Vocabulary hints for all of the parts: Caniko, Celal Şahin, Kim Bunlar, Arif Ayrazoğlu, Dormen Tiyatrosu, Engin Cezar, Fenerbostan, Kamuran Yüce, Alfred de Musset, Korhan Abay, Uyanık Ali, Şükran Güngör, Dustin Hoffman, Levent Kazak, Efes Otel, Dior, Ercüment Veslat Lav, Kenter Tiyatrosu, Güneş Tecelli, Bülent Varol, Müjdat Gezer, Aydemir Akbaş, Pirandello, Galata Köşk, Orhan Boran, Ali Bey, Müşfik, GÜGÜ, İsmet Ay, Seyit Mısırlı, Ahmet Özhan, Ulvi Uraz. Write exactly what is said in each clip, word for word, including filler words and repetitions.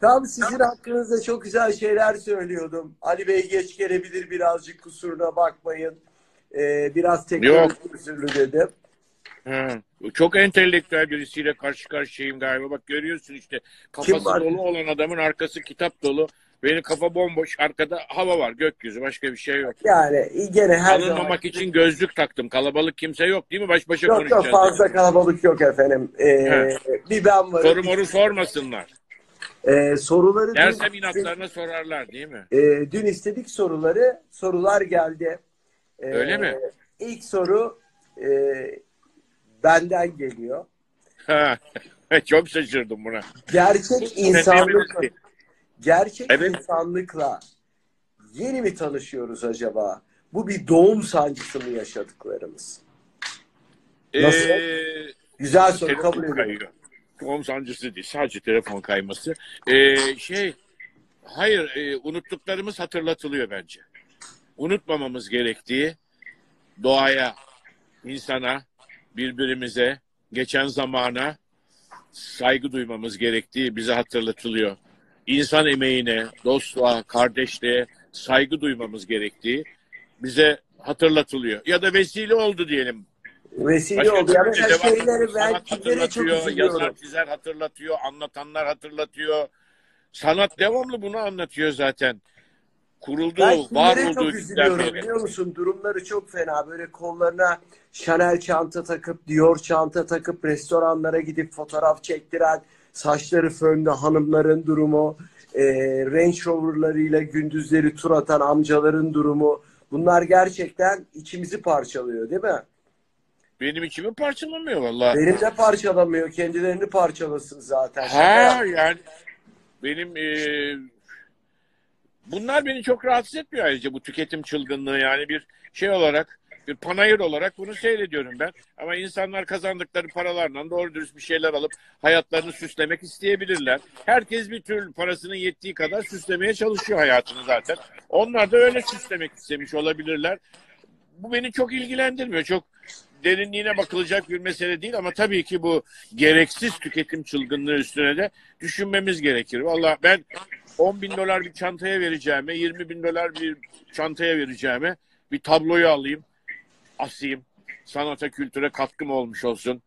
Tam sizin hakkınızda çok güzel şeyler söylüyordum. Ali Bey geç gelebilir birazcık, kusuruna bakmayın. Ee, biraz tekrar kusurlu dedim. Hı. Çok entelektüel birisiyle karşı karşıyayım galiba. Bak görüyorsun işte, kafası dolu olan adamın arkası kitap dolu. Benim kafa bomboş, arkada hava var, gökyüzü, başka bir şey yok. Yani gene her zaman. Alınmamak için gözlük taktım. Kalabalık kimse yok değil mi? Baş başa yok, konuşacağız. Yok yok, fazla kalabalık yok efendim. Ee, bir ben varım. Soru moru sormasınlar. Ee, soruları derse binatlarına sorarlar değil mi? E, dün istedik soruları, sorular geldi. Ee, Öyle mi? İlk soru e, benden geliyor. Çok şaşırdım buna. Gerçek insanlık. Gerçek evet. insanlıkla yeni mi tanışıyoruz acaba? Bu bir doğum sancısı mı yaşadıklarımız? Nasıl? Ee, Güzel soru, kabul ediyorum. Doğum sancısı değil, sadece telefon kayması. Ee, şey, hayır, e, unuttuklarımız hatırlatılıyor bence. Unutmamamız gerektiği doğaya, insana, birbirimize, geçen zamana saygı duymamız gerektiği bize hatırlatılıyor. İnsan emeğine, dostluğa, kardeşliğe saygı duymamız gerektiği bize hatırlatılıyor. Ya da vesile oldu diyelim. Vesile Başka oldu. Yani her şeyleri belki çok üzülüyorum. Yazar, çizer hatırlatıyor, anlatanlar hatırlatıyor. Sanat devamlı bunu anlatıyor zaten. Kuruldu, var olduğu çok üzülüyorum beri. Biliyor musun? Durumları çok fena. Böyle kollarına Chanel çanta takıp, Dior çanta takıp, restoranlara gidip fotoğraf çektiren, saçları fönlü hanımların durumu, e, Range Rover'larıyla gündüzleri tur atan amcaların durumu. Bunlar gerçekten içimizi parçalıyor değil mi? Benim içimi parçalamıyor vallahi. Benim de parçalamıyor. Kendilerini parçalasın zaten. Ha yani benim e, bunlar beni çok rahatsız etmiyor ayrıca, bu tüketim çılgınlığı yani bir şey olarak, bir panayır olarak bunu seyrediyorum ben. Ama insanlar kazandıkları paralarla doğru dürüst bir şeyler alıp hayatlarını süslemek isteyebilirler. Herkes bir tür parasının yettiği kadar süslemeye çalışıyor hayatını zaten. Onlar da öyle süslemek istemiş olabilirler. Bu beni çok ilgilendirmiyor. Çok derinliğine bakılacak bir mesele değil ama tabii ki bu gereksiz tüketim çılgınlığı üstüne de düşünmemiz gerekir. Vallahi ben on bin dolar bir çantaya vereceğime, yirmi bin dolar bir çantaya vereceğime bir tabloyu alayım, asayım. Sanata, kültüre katkım olmuş olsun.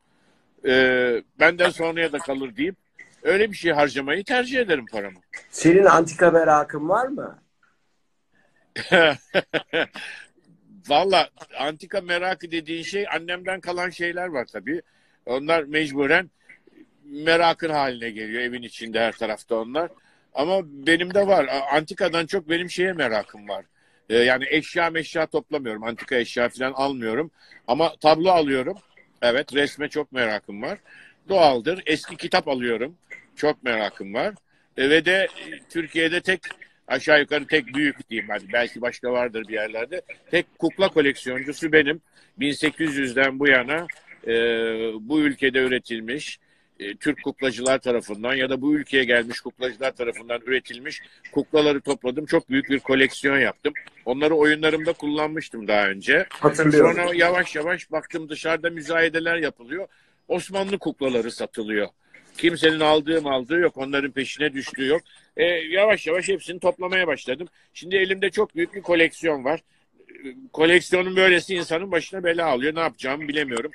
Ee, benden sonraya da kalır deyip öyle bir şey harcamayı tercih ederim paramı. Senin antika merakın var mı? Valla antika merakı dediğin şey, annemden kalan şeyler var tabii. Onlar mecburen merakın haline geliyor. Evin içinde her tarafta onlar. Ama benim de var. Antikadan çok benim şeye merakım var. Yani eşya meşya toplamıyorum. Antika eşya falan almıyorum. Ama tablo alıyorum. Evet, resme çok merakım var. Doğaldır. Eski kitap alıyorum. Çok merakım var. Ve de Türkiye'de tek, aşağı yukarı tek büyük diyeyim. Hadi belki başka vardır bir yerlerde. Tek kukla koleksiyoncusu benim. bin sekiz yüzden bu yana e, bu ülkede üretilmiş, e, Türk kuklacılar tarafından ya da bu ülkeye gelmiş kuklacılar tarafından üretilmiş kuklaları topladım. Çok büyük bir koleksiyon yaptım. Onları oyunlarımda kullanmıştım daha önce. Hatırlıyorum. Sonra yavaş yavaş baktım dışarıda müzayedeler yapılıyor. Osmanlı kuklaları satılıyor. Kimsenin aldığı maldığı yok. Onların peşine düştüğü yok. E, yavaş yavaş hepsini toplamaya başladım. Şimdi elimde çok büyük bir koleksiyon var. E, koleksiyonun böylesi insanın başına bela alıyor. Ne yapacağımı bilemiyorum.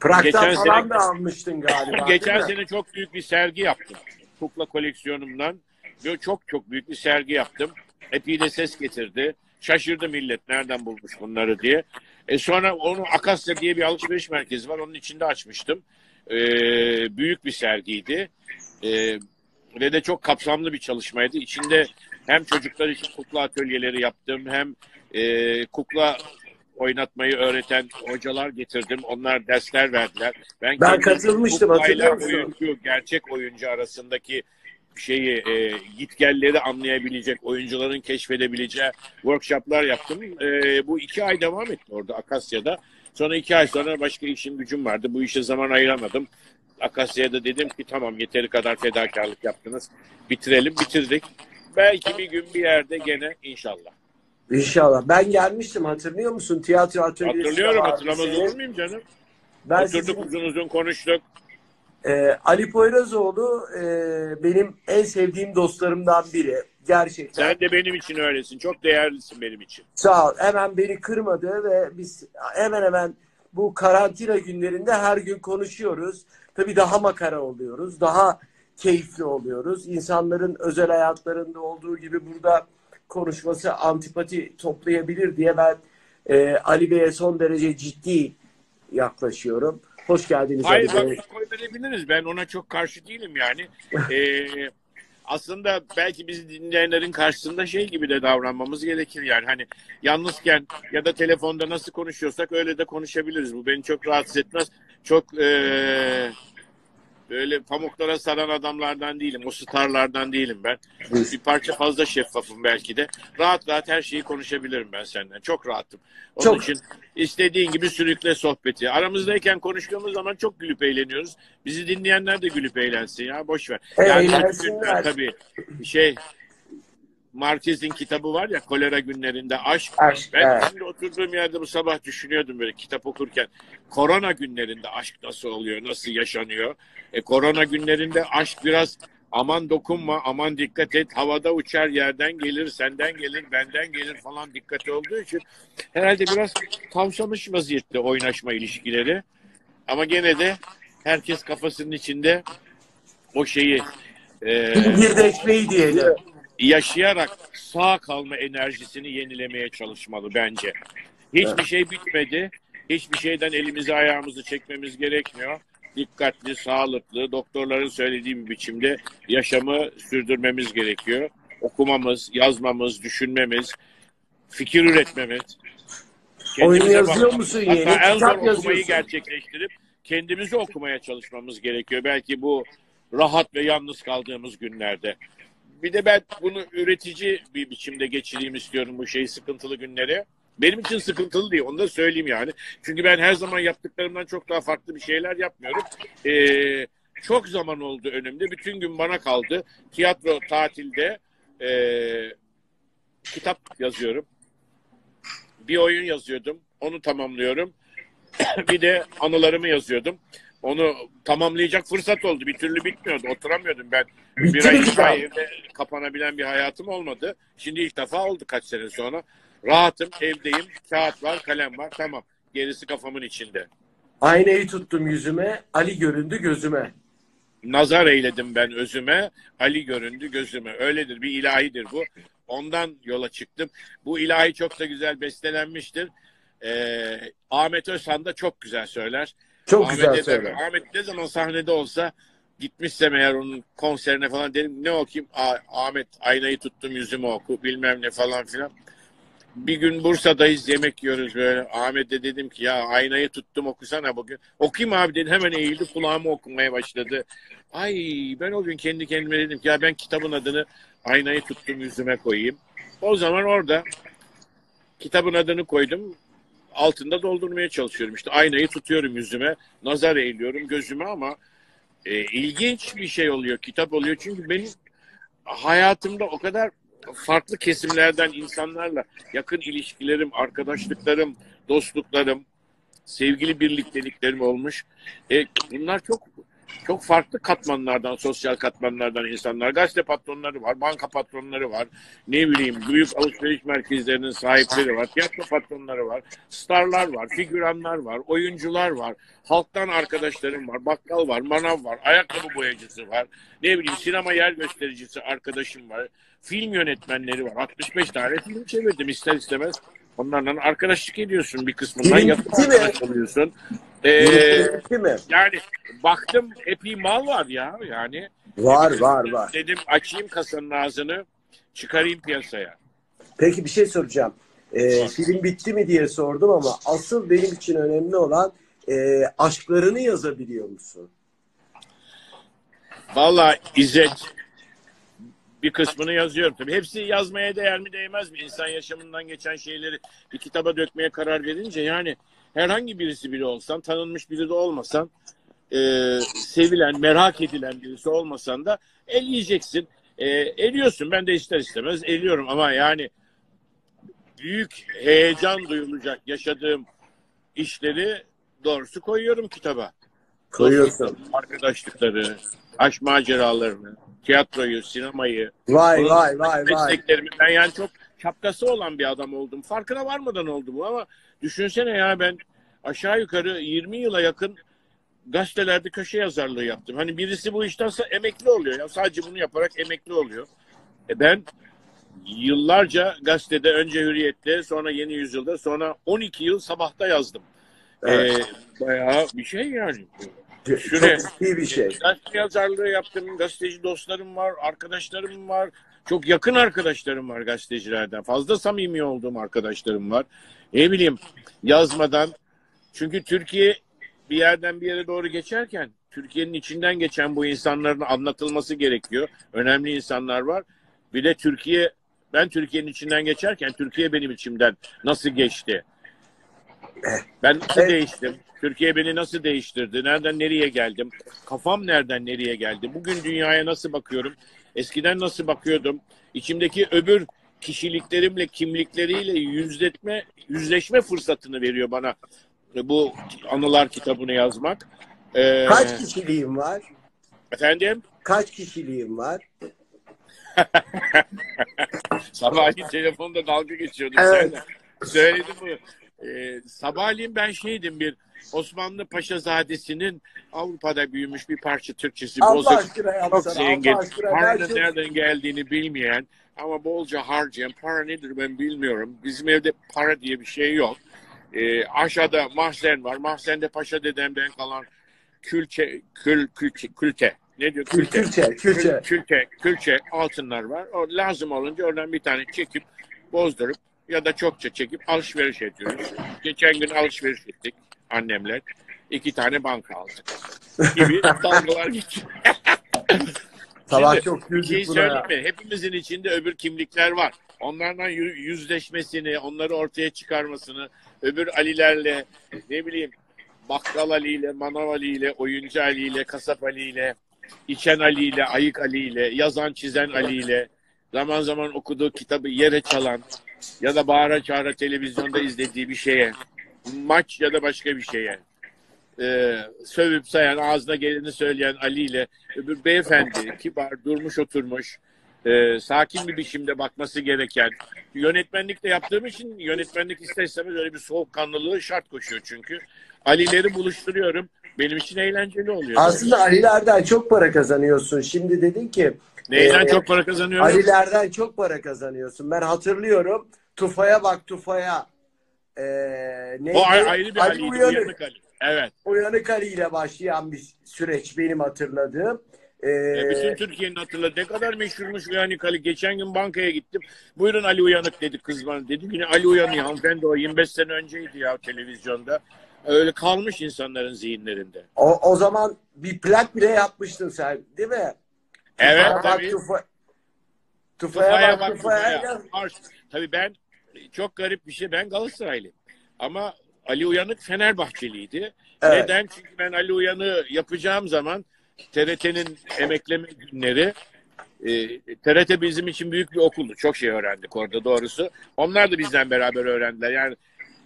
Prag'dan falan sene, da almıştın galiba. Geçen sene çok büyük bir sergi yaptım. Kukla koleksiyonumdan. Böyle çok çok büyük bir sergi yaptım. Epey de ses getirdi. Şaşırdı millet, nereden bulmuş bunları diye. E, sonra onu Akasya diye bir alışveriş merkezi var. Onun içinde açmıştım. Ee, büyük bir sergiydi. Ee, ve de çok kapsamlı bir çalışmaydı. İçinde hem çocuklar için kukla atölyeleri yaptım, hem e, kukla oynatmayı öğreten hocalar getirdim. Onlar dersler verdiler. Ben, ben katılmıştım, hatırlıyor musun? Oyuncu, gerçek oyuncu arasındaki şeyi, e, gitgelleri anlayabilecek, oyuncuların keşfedebileceği workshoplar yaptım. E, bu iki ay devam etti orada Akasya'da. Sonra iki ay sonra başka işim gücüm vardı. Bu işe zaman ayıramadım. Akasya'ya da dedim ki tamam, yeteri kadar fedakarlık yaptınız. Bitirelim, bitirdik. Belki bir gün bir yerde gene inşallah. İnşallah. Ben gelmiştim, hatırlıyor musun? Tiyatro atölyesi. Hatırlıyorum, hatırlamaz olur muyum canım? Ben Oturduk sizin... uzun uzun konuştuk. Ee, Arif Ayrazoğlu e, benim en sevdiğim dostlarımdan biri. Gerçekten. Sen de benim için öylesin. Çok değerlisin benim için. Sağ ol. Hemen beni kırmadı ve biz hemen hemen bu karantina günlerinde her gün konuşuyoruz. Tabii daha makara oluyoruz. Daha keyifli oluyoruz. İnsanların özel hayatlarında olduğu gibi burada konuşması antipati toplayabilir diye ben e, Ali Bey'e son derece ciddi yaklaşıyorum. Hoş geldiniz. Hayır, bak, koyabiliriz. Ben ona çok karşı değilim yani. ee, aslında belki bizi dinleyenlerin karşısında şey gibi de davranmamız gerekir yani. Hani yalnızken ya da telefonda nasıl konuşuyorsak öyle de konuşabiliriz. Bu beni çok rahatsız etmez. Çok ee, böyle pamuklara saran adamlardan değilim. O starlardan değilim ben. Bir parça fazla şeffafım belki de. Rahat rahat her şeyi konuşabilirim ben senden. Çok rahatım. Onun çok. için istediğin gibi sürükle sohbeti. Aramızdayken konuştuğumuz zaman çok gülüp eğleniyoruz. Bizi dinleyenler de gülüp eğlensin ya. Boş ver. E, yani eğlensinler. Tabii şey... Marquez'in kitabı var ya, kolera günlerinde aşk. aşk ben evet. Şimdi oturduğum yerde bu sabah düşünüyordum böyle kitap okurken. Korona günlerinde aşk nasıl oluyor, nasıl yaşanıyor? E, korona günlerinde aşk biraz aman dokunma, aman dikkat et, havada uçar, yerden gelir, senden gelir, benden gelir falan dikkati olduğu için herhalde biraz tavşamış vaziyette oynaşma ilişkileri. Ama gene de herkes kafasının içinde o şeyi e, birleşmeyi diyelim. Yaşayarak sağ kalma enerjisini yenilemeye çalışmalı bence. Hiçbir şey bitmedi. Hiçbir şeyden elimizi ayağımızı çekmemiz gerekmiyor. Dikkatli, sağlıklı, doktorların söylediği bir biçimde yaşamı sürdürmemiz gerekiyor. Okumamız, yazmamız, düşünmemiz, fikir üretmemiz. Kendimize oyun yazıyor bakmamız. musun? Hatta yeni en zor okumayı gerçekleştirip kendimizi okumaya çalışmamız gerekiyor. Belki bu rahat ve yalnız kaldığımız günlerde. Bir de ben bunu üretici bir biçimde geçireyim istiyorum bu şeyi, sıkıntılı günleri. Benim için sıkıntılı değil, onu da söyleyeyim yani. Çünkü ben her zaman yaptıklarımdan çok daha farklı bir şeyler yapmıyorum. Ee, çok zaman oldu önümde, bütün gün bana kaldı. Tiyatro tatilde, e, kitap yazıyorum. Bir oyun yazıyordum, onu tamamlıyorum. Bir de anılarımı yazıyordum. Onu tamamlayacak fırsat oldu. Bir türlü bitmiyordu. Oturamıyordum ben. Bir ay, iki ay evde kapanabilen bir hayatım olmadı. Şimdi ilk defa oldu kaç sene sonra. Rahatım, evdeyim. Kağıt var, kalem var. Tamam. Gerisi kafamın içinde. Aynayı tuttum yüzüme. Ali göründü gözüme. Nazar eyledim ben özüme. Ali göründü gözüme. Öyledir. Bir ilahidir bu. Ondan yola çıktım. Bu ilahi çok da güzel bestelenmiştir. Ee, Ahmet Özhan da çok güzel söyler. Çok Ahmet güzel söyler. Ahmet ne zaman sahnede olsa, gitmişsem eğer onun konserine falan, dedim ne okuyayım? Ah, Ahmet aynayı tuttum yüzüme oku bilmem ne falan filan. Bir gün Bursa'dayız, yemek yiyoruz böyle. Ahmet'e dedim ki ya aynayı tuttum okusana bugün. Okuyayım abi dedim, hemen eğildi kulağımı okumaya başladı. Ay ben o gün kendi kendime dedim ki ya ben kitabın adını aynayı tuttum yüzüme koyayım. O zaman orada kitabın adını koydum. Altında doldurmaya çalışıyorum. İşte aynayı tutuyorum yüzüme, nazar eğiliyorum gözüme ama e, ilginç bir şey oluyor, kitap oluyor. Çünkü benim hayatımda o kadar farklı kesimlerden insanlarla yakın ilişkilerim, arkadaşlıklarım, dostluklarım, sevgili birlikteliklerim olmuş. E, bunlar çok çok farklı katmanlardan, sosyal katmanlardan insanlar. Gazete patronları var, banka patronları var, ne bileyim büyük alışveriş merkezlerinin sahipleri var, tiyatro patronları var, starlar var, figüranlar var, oyuncular var, halktan arkadaşlarım var, bakkal var, manav var, ayakkabı boyacısı var, ne bileyim sinema yer göstericisi arkadaşım var, film yönetmenleri var. altmış beş tane film çevirdim ister istemez. Onlarla arkadaşlık ediyorsun bir kısmından, yapıp arkadaş oluyorsun. Ee, yani baktım epey mal var ya yani. Var var var. Dedim açayım kasanın ağzını, çıkarayım piyasaya. Peki bir şey soracağım. Ee, film bitti mi diye sordum ama asıl benim için önemli olan e, aşklarını yazabiliyor musun? Vallahi İzzet, bir kısmını yazıyorum tabii. Hepsi yazmaya değer mi değmez mi? İnsan yaşamından geçen şeyleri bir kitaba dökmeye karar verince yani herhangi birisi bile olsan, tanınmış biri de olmasan, e, sevilen, merak edilen birisi olmasan da el yiyeceksin. E, eliyorsun. Ben de ister istemez eliyorum ama yani büyük heyecan duyulacak yaşadığım işleri doğrusu koyuyorum kitaba. Koyuyorsun. Arkadaşlıkları, aşk maceralarını, tiyatroyu, sinemayı. Vay vay vay vay. Ben yani çok şapkası olan bir adam oldum. Farkına varmadan oldu bu ama düşünsene ya, ben aşağı yukarı yirmi yıla yakın gazetelerde köşe yazarlığı yaptım. Hani birisi bu işten emekli oluyor. Ya sadece bunu yaparak emekli oluyor. E ben yıllarca gazetede, önce Hürriyet'te, sonra Yeni Yüzyıl'da, sonra on iki yıl Sabah'ta yazdım. Evet. E, bayağı bir şey yani. Şuraya, çok iyi bir şey. Gazete yazarlığı yaptım. Gazeteci dostlarım var, arkadaşlarım var. Çok yakın arkadaşlarım var gazetecilerden. Fazla samimi olduğum arkadaşlarım var. Ne bileyim, yazmadan. Çünkü Türkiye bir yerden bir yere doğru geçerken Türkiye'nin içinden geçen bu insanların anlatılması gerekiyor. Önemli insanlar var. Bir de Türkiye, ben Türkiye'nin içinden geçerken Türkiye benim içimden nasıl geçti? Ben nasıl evet. değiştim? Türkiye beni nasıl değiştirdi? Nereden nereye geldim? Kafam nereden nereye geldi? Bugün dünyaya nasıl bakıyorum? Eskiden nasıl bakıyordum? İçimdeki öbür kişiliklerimle, kimlikleriyle yüzletme, yüzleşme fırsatını veriyor bana bu anılar kitabını yazmak. Ee, Kaç kişiliğim var? Efendim? Kaç kişiliğim var? Sabahleyin telefonda dalga geçiyordun evet. sen. Söyledim bunu. Ee, sabahleyin ben şeydim, bir Osmanlı Paşazadesi'nin Avrupa'da büyümüş bir parça Türkçesi Allah bozuk. Aşkına, çok zengin. Paranın nereden geldiğini bilmeyen ama bolca harcayan. Para nedir ben bilmiyorum. Bizim evde para diye bir şey yok. Ee, aşağıda mahzen var. Mahzende Paşa dedemden kalan külçe, kül, külçe, külte. Ne diyor? Külçe, külçe, külçe. Külçe, külçe altınlar var. O lazım olunca oradan bir tane çekip bozdurup ya da çokça çekip alışveriş ediyoruz. Geçen gün alışveriş ettik annemle. İki tane banka aldık. Gibi dalgalar geçiyor. Sabah çok güldük buna. Hepimizin içinde öbür kimlikler var. Onlardan yüzleşmesini, onları ortaya çıkarmasını, öbür Ali'lerle, ne bileyim, bakkal Ali'yle, manav Ali'yle, oyuncu Ali'yle, kasap Ali'yle, içen Ali'yle, ayık Ali'yle, yazan çizen Ali'yle, zaman zaman okuduğu kitabı yere çalan ya da bağıra çağıra televizyonda izlediği bir şeye, maç ya da başka bir şeye e, sövüp sayan, ağzına geleni söyleyen Ali'yle, öbür beyefendi, kibar, durmuş oturmuş, Ee, sakin bir biçimde bakması gereken, yönetmenlik de yaptığım için yönetmenlik ister istemez öyle bir soğukkanlılığı şart koşuyor çünkü. Ali'leri buluşturuyorum. Benim için eğlenceli oluyor. Aslında Ali'lerden çok para kazanıyorsun. Şimdi dedin ki neyden e, çok para kazanıyorum? Ali'lerden çok para kazanıyorsun. Ben hatırlıyorum. Tufaya bak Tufaya. Ee, neydi? O ayrı bir Ali, Uyanık. Uyanık Ali. Evet. Uyanık Ali ile başlayan bir süreç benim hatırladığım. Ee, Bütün Türkiye'nin hatırladığı ne kadar meşhurmuş Uyanık Ali. Geçen gün bankaya gittim. Buyurun Ali Uyanık dedi kız bana. Dedi ki Ali Uyanık hanımefendi, o yirmi beş sene önceydi ya televizyonda. Öyle kalmış insanların zihinlerinde. O, o zaman bir plak bile yapmıştın sen değil mi? Evet Tufaya tabii. Bak, tufa... Tufaya, Tufaya bak Tufaya. Tufaya. Tufaya. Tabii ben çok garip bir şey. Ben Galatasaraylıyım. Ama Ali Uyanık Fenerbahçeliydi. Evet. Neden? Çünkü ben Ali Uyanık'ı yapacağım zaman T R T'nin emekleme günleri, e, T R T bizim için büyük bir okuldu. Çok şey öğrendik orada doğrusu. Onlar da bizden beraber öğrendiler. Yani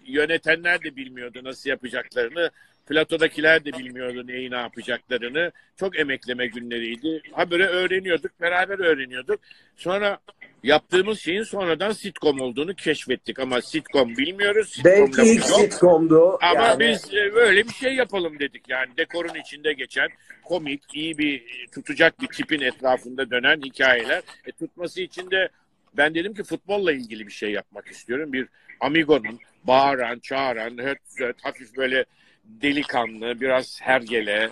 yönetenler de bilmiyordu nasıl yapacaklarını. Platodakiler de bilmiyordu neyi ne yapacaklarını. Çok emekleme günleriydi. Ha böyle öğreniyorduk, beraber öğreniyorduk. Sonra yaptığımız şeyin sonradan sitcom olduğunu keşfettik. Ama sitcom bilmiyoruz. Belki ilk sitcomdu. Ama yani biz böyle bir şey yapalım dedik. Yani dekorun içinde geçen, komik, iyi bir, tutacak bir tipin etrafında dönen hikayeler. E, tutması için de ben dedim ki futbolla ilgili bir şey yapmak istiyorum. Bir amigonun bağıran, çağıran, höt, höt, hafif böyle delikanlı, biraz hergele,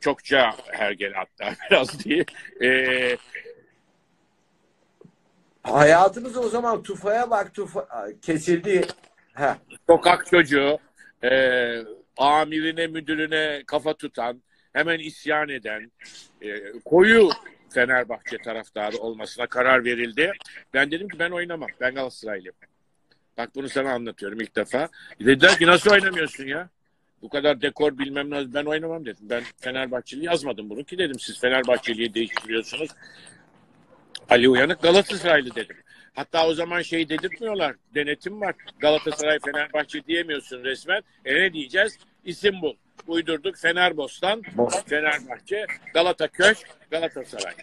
çokça hergele hatta biraz diye. Ee, Hayatımız o zaman Tufaya bak Tufa kesildi. Heh. Sokak çocuğu, e, amirine, müdürüne kafa tutan, hemen isyan eden, e, koyu Fenerbahçe taraftarı olmasına karar verildi. Ben dedim ki ben oynamam, ben Galatasaraylıyım. Bak bunu sana anlatıyorum ilk defa. Dediler ki nasıl oynamıyorsun ya? Bu kadar dekor bilmem ne, ben oynamam dedim. Ben Fenerbahçeli yazmadım bunu ki dedim, siz Fenerbahçeli'ye değiştiriyorsunuz. Ali Uyanık Galatasaraylı dedim. Hatta o zaman şey dedirtmiyorlar, denetim var. Galatasaray Fenerbahçe diyemiyorsun resmen. E ne diyeceğiz? İsim bul. uydurduk. Fenerbostan, Fenerbahçe, Galata Köşk, Galatasaray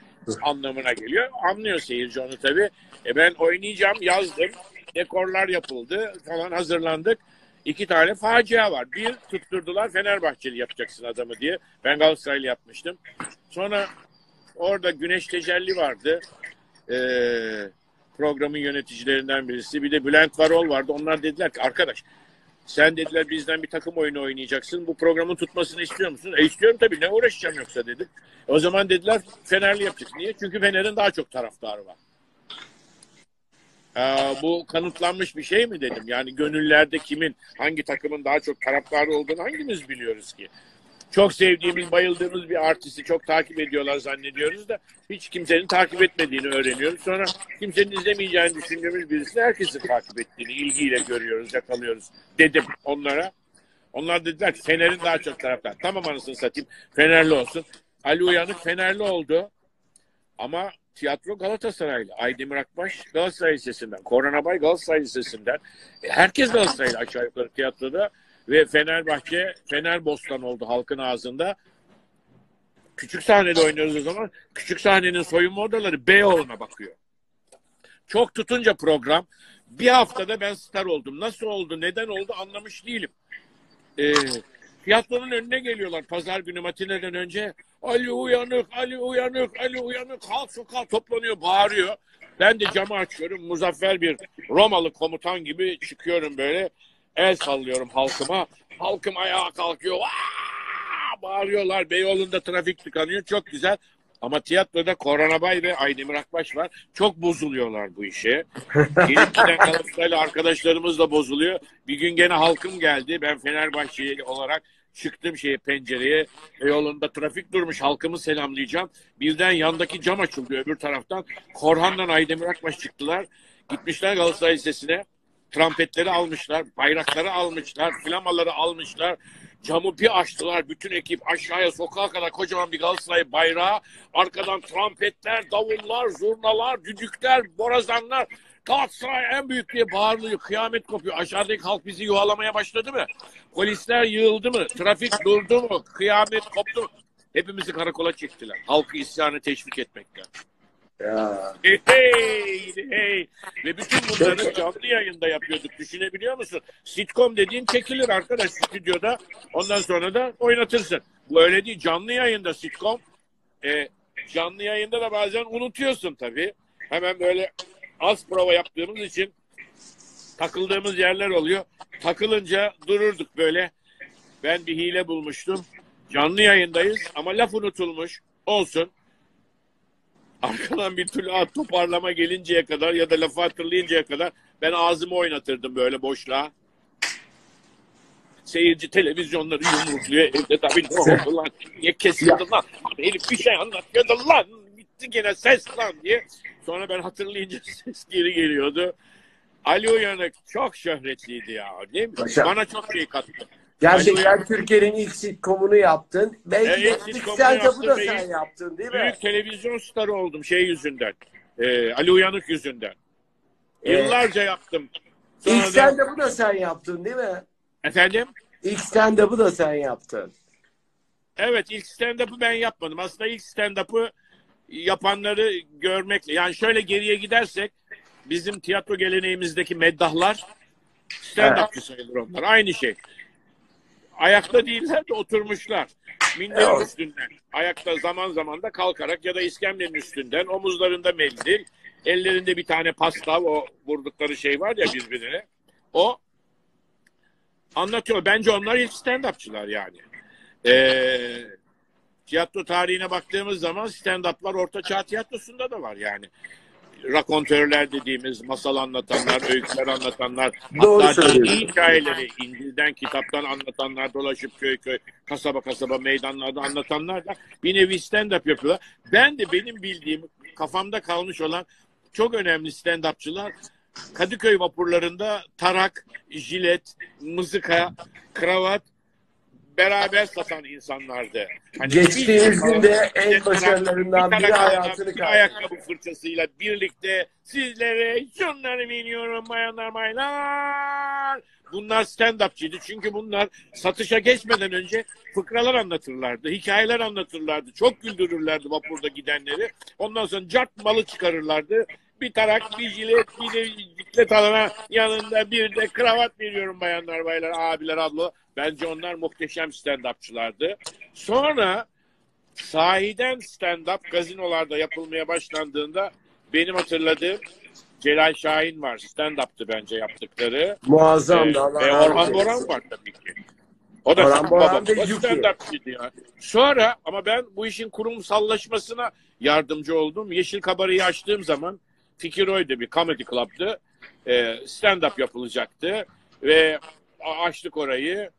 anlamına geliyor. Anlıyor seyirci onu tabii. E ben oynayacağım yazdım. Dekorlar yapıldı falan, hazırlandık. İki tane facia var. Bir, tutturdular Fenerbahçeli yapacaksın adamı diye. Ben Galatasaraylı yapmıştım. Sonra orada Güneş Tecelli vardı. Eee programın yöneticilerinden birisi. Bir de Bülent Varol vardı. Onlar dediler ki arkadaş sen dediler bizden bir takım oyunu oynayacaksın. Bu programın tutmasını istiyor musun? E istiyorum tabii. Ne uğraşacağım yoksa dedik. O zaman dediler Fenerli yapacaksın. Niye? Çünkü Fener'in daha çok taraftarı var. Ee, bu kanıtlanmış bir şey mi dedim. Yani gönüllerde kimin, hangi takımın daha çok taraftarı olduğunu hangimiz biliyoruz ki? Çok sevdiğimiz, bayıldığımız bir artisti çok takip ediyorlar zannediyoruz da hiç kimsenin takip etmediğini öğreniyoruz. Sonra kimsenin izlemeyeceğini düşündüğümüz birisini herkesin takip ettiğini ilgiyle görüyoruz, yakalıyoruz dedim onlara. Onlar dediler ki Fener'in daha çok taraftar. Tamam anasını satayım, Fenerli olsun. Ali Uyanık Fenerli oldu ama tiyatro Galatasaraylı. Aydemir Akbaş Galatasaray Lisesi'nden, Korhan Abay Galatasaray Lisesi'nden. E, herkes Galatasaraylı aşağı yukarı tiyatroda. Ve Fenerbahçe, Fenerbostan oldu halkın ağzında. Küçük sahnede oynuyoruz o zaman. Küçük sahnenin soyunma odaları Beyoğlu'na bakıyor. Çok tutunca program, bir haftada ben star oldum. Nasıl oldu, neden oldu anlamış değilim. Ee, tiyatronun önüne geliyorlar pazar günü matineden önce. Ali Uyanık, Ali Uyanık, Ali Uyanık. Halk sokağa toplanıyor, bağırıyor. Ben de camı açıyorum. Muzaffer bir Romalı komutan gibi çıkıyorum böyle. El sallıyorum halkıma. Halkım ayağa kalkıyor. Aa! Bağırıyorlar. Beyoğlu'nda trafik tıkanıyor. Çok güzel. Ama tiyatroda Korhan Bay ve Aydemir Akbaş var. Çok bozuluyorlar bu işe. Gelip giden Galatasaraylı arkadaşlarımız da bozuluyor. Bir gün gene halkım geldi. Ben Fenerbahçeli olarak çıktım şeye, pencereye. Beyoğlu'nda trafik durmuş. Halkımı selamlayacağım. Birden yandaki cam açıldı öbür taraftan. Korhan'dan Aydemir Akbaş çıktılar. Gitmişler Galatasaray Lisesi'ne. Trampetleri almışlar, bayrakları almışlar, flamaları almışlar. Camı bir açtılar, bütün ekip aşağıya sokağa kadar kocaman bir Galatasaray bayrağı. Arkadan trampetler, davullar, zurnalar, düdükler, borazanlar. Galatasaray en büyük diye bağırılıyor, kıyamet kopuyor. Aşağıdaki halk bizi yuhalamaya başladı mı? Polisler yığıldı mı? Trafik durdu mu? Kıyamet koptu mu? Hepimizi karakola çektiler. Halkı isyanı teşvik etmekle. Ya. Hey, hey, hey. Ve bütün bunları canlı yayında yapıyorduk. Düşünebiliyor musun? Sitcom dediğin çekilir arkadaş stüdyoda. Ondan sonra da oynatırsın. Bu öyle değil. Canlı yayında sitcom. E, canlı yayında da bazen unutuyorsun tabii. Hemen böyle az prova yaptığımız için takıldığımız yerler oluyor. Takılınca dururduk böyle. Ben bir hile bulmuştum. Canlı yayındayız ama laf unutulmuş. Olsun. Arkadan bir türlü toparlama gelinceye kadar ya da lafı hatırlayıncaya kadar ben ağzımı oynatırdım böyle boşluğa. Seyirci televizyonları yumrukluyor. Evde tabii ne oldu lan? Niye kesildi lan? Herif bir şey anlatıyordu lan. Bitti gene ses lan diye. Sonra ben hatırlayınca ses geri geliyordu. Ali Uyanık çok şöhretliydi ya. Değil mi? Bana çok şey kattı. Gerçekten Türkiye'nin ilk sitcomunu yaptın. Belki de ilk stand-up'u da sen yaptın değil mi? Büyük televizyon starı oldum şey yüzünden. Ee, Ali Uyanık yüzünden. Evet. Yıllarca yaptım. Sonra ilk stand-up'u da sen yaptın değil mi? Efendim? İlk stand-up'u da sen yaptın. Evet, ilk stand-up'u ben yapmadım. Aslında ilk stand-up'u yapanları görmekle. Yani şöyle geriye gidersek bizim tiyatro geleneğimizdeki meddahlar stand-up'çı evet. sayılır onlar. Aynı şey. Ayakta değiller de oturmuşlar. Minderin üstünden. Ayakta zaman zaman da kalkarak ya da iskemlenin üstünden. Omuzlarında mendil. Ellerinde bir tane pastav. O vurdukları şey var ya birbirine. O anlatıyor. Bence onlar ilk stand-upçılar yani. Ee, tiyatro tarihine baktığımız zaman stand-up'lar Orta Çağ tiyatrosunda da var yani. Rakontörler dediğimiz masal anlatanlar, öyküler anlatanlar, doğru hatta hikayeleri İncil'den, kitaptan anlatanlar, dolaşıp köy köy, kasaba kasaba meydanlarda anlatanlar da bir nevi stand-up yapıyorlar. Ben de benim bildiğim, kafamda kalmış olan çok önemli stand-upçılar Kadıköy vapurlarında tarak, jilet, mızıka, kravat, beraber satan insanlardı. Hani geçtiğimiz gün de en başarılarından biri hayatını kaybetti. Ayakkabı fırçasıyla birlikte sizlere şunları biniyorum bayanlar baylar. Bunlar stand-upçıydı. Çünkü bunlar satışa geçmeden önce fıkralar anlatırlardı. Hikayeler anlatırlardı. Çok güldürürlerdi vapurda gidenleri. Ondan sonra cart malı çıkarırlardı. Bir tarak, bir jilet, bir de ciklet alana yanında bir de kravat veriyorum bayanlar, baylar, abiler, abla. Bence onlar muhteşem stand-upçılardı. Sonra sahiden stand-up gazinolarda yapılmaya başlandığında benim hatırladığım Celal Şahin var. Stand-up'tı bence yaptıkları. Muazzam da. Ee, ve Orhan Boran var tabii ki. O da stand-upçıydı yani. Sonra ama ben bu işin kurumsallaşmasına yardımcı oldum. Yeşil Kabarı'yı açtığım zaman fikir oydu, bir comedy club'tı. Stand-up yapılacaktı. Ve açtık orayı.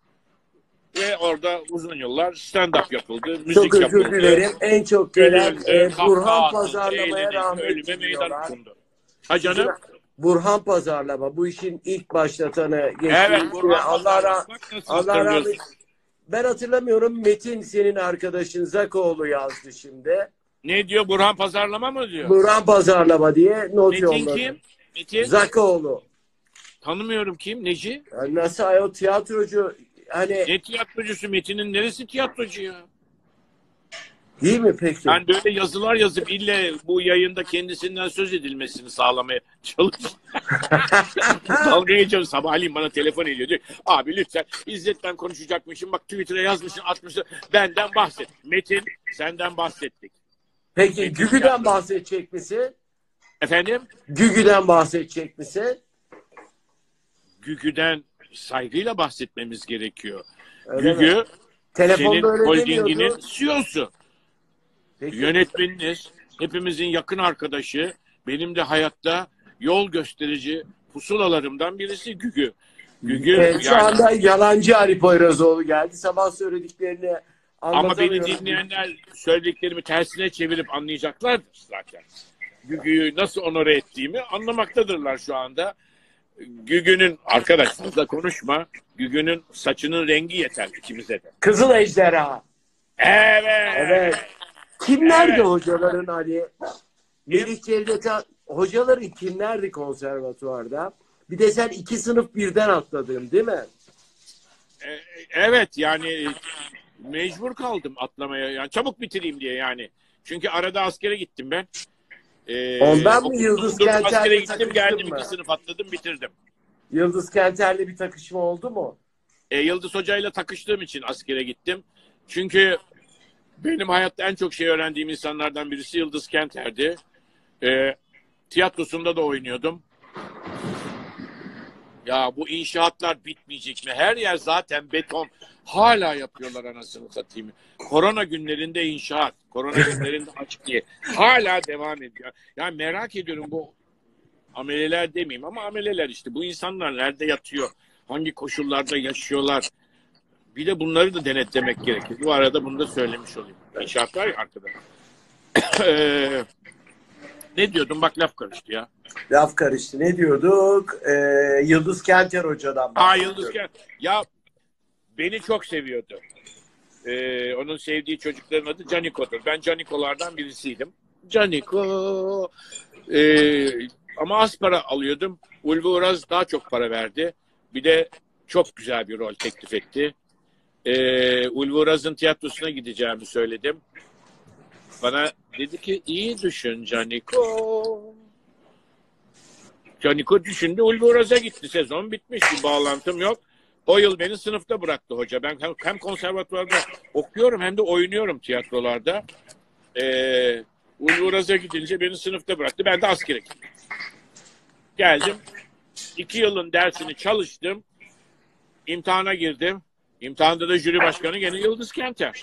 Ve orada uzun yıllar stand-up yapıldı. Müzik çok özür yapıldı. Dilerim. En çok gelen e, Burhan Pazarlama'ya rahmet diliyorlar. Ha canım? Burhan Pazarlama. Bu işin ilk başlatanı. Evet. Burhan Allah rahmet. Allah rahmet. Ben hatırlamıyorum. Metin senin arkadaşın Zakoğlu yazdı şimdi. Ne diyor? Burhan Pazarlama mı diyor? Burhan Pazarlama diye not Metin yolladı. Kim? Metin Zakoğlu. Tanımıyorum kim? Neci? Ya nasıl ayol tiyatrocu? Hani... Ne tiyatrocusu? Metin'in neresi tiyatrocu ya? Değil mi peki? Yani böyle yazılar yazıp ille bu yayında kendisinden söz edilmesini sağlamaya çalışıyor. Dalga geçiyorum. Sabahleyin bana telefon ediyor. Diyor, abi lütfen İzzet'ten konuşacakmışım. Bak Twitter'a yazmışsın, atmışsın. Benden bahset. Metin senden bahsettik. Peki Metin GÜGÜ'den yaptım. bahsedecek misin? Efendim? GÜGÜ'den bahsedecek misin? GÜGÜ'den saygıyla bahsetmemiz gerekiyor. Öyle GÜGÜ mi? Telefonda senin holdinginin C E O'su. Peki. Yönetmeniniz, hepimizin yakın arkadaşı, benim de hayatta yol gösterici pusulalarımdan birisi GÜGÜ. GÜGÜ evet, şu yani... anda yalancı Arif Ayrazoğlu geldi. Sabah söylediklerini ama beni dinleyenler söylediklerimi tersine çevirip anlayacaklardır zaten. GÜGÜ'yü nasıl onore ettiğimi anlamaktadırlar şu anda. GÜGÜ'nün, arkadaş fazla konuşma, GÜGÜ'nün saçının rengi yeter ikimize de. Kızıl ejderha. Evet. Evet. Kimlerdi evet. hocaların Ali? Melih Cevdet hocaların kimlerdi konservatuvarda? Bir de sen iki sınıf birden atladın değil mi? Evet yani mecbur kaldım atlamaya. Yani çabuk bitireyim diye yani. Çünkü arada askere gittim ben. Ee, Ondan mı Yıldız Kenter'le gittim geldim mı? iki sınıf atladım bitirdim. Yıldız Kenter'le bir takışma oldu mu? Ee, Yıldız Hoca'yla takıştığım için askere gittim. Çünkü benim hayatta en çok şey öğrendiğim insanlardan birisi Yıldız Kenter'di. Ee, tiyatrosunda da oynuyordum. Ya bu inşaatlar bitmeyecek mi? Her yer zaten beton. Hala yapıyorlar anasını satayım. Korona günlerinde inşaat. Korona günlerinde açık diye. Hala devam ediyor. Ya merak ediyorum bu ameleler demeyeyim ama ameleler işte. Bu insanlar nerede yatıyor? Hangi koşullarda yaşıyorlar? Bir de bunları da denetlemek gerekir. Bu arada bunu da söylemiş olayım. İnşaatlar ya arkada. ee, ne diyordum? Bak laf karıştı ya. Laf karıştı. Ne diyorduk? Ee, Yıldız Kenter hocadan. Aa, Yıldız Kenter. Ya beni çok seviyordu. Ee, onun sevdiği çocukların adı Caniko'dur. Ben Caniko'lardan birisiydim. Caniko. Ee, ama az para alıyordum. Ulvi Uraz daha çok para verdi. Bir de çok güzel bir rol teklif etti. Ee, Ulvi Uraz'ın tiyatrosuna gideceğimi söyledim. Bana dedi ki iyi düşün Caniko. Caniko düşündü. Ulvi Uraz'a gitti. Sezon bitmiş. Bir bağlantım yok. O yıl beni sınıfta bıraktı hoca. Ben hem, hem konservatuvarda okuyorum hem de oynuyorum tiyatrolarda. Ee, Ulvi Uraz'a gidince beni sınıfta bıraktı. Ben de askere gittim. Geldim. İki yılın dersini çalıştım. İmtihana girdim. İmtihanda da jüri başkanı gene Yıldız Kenter.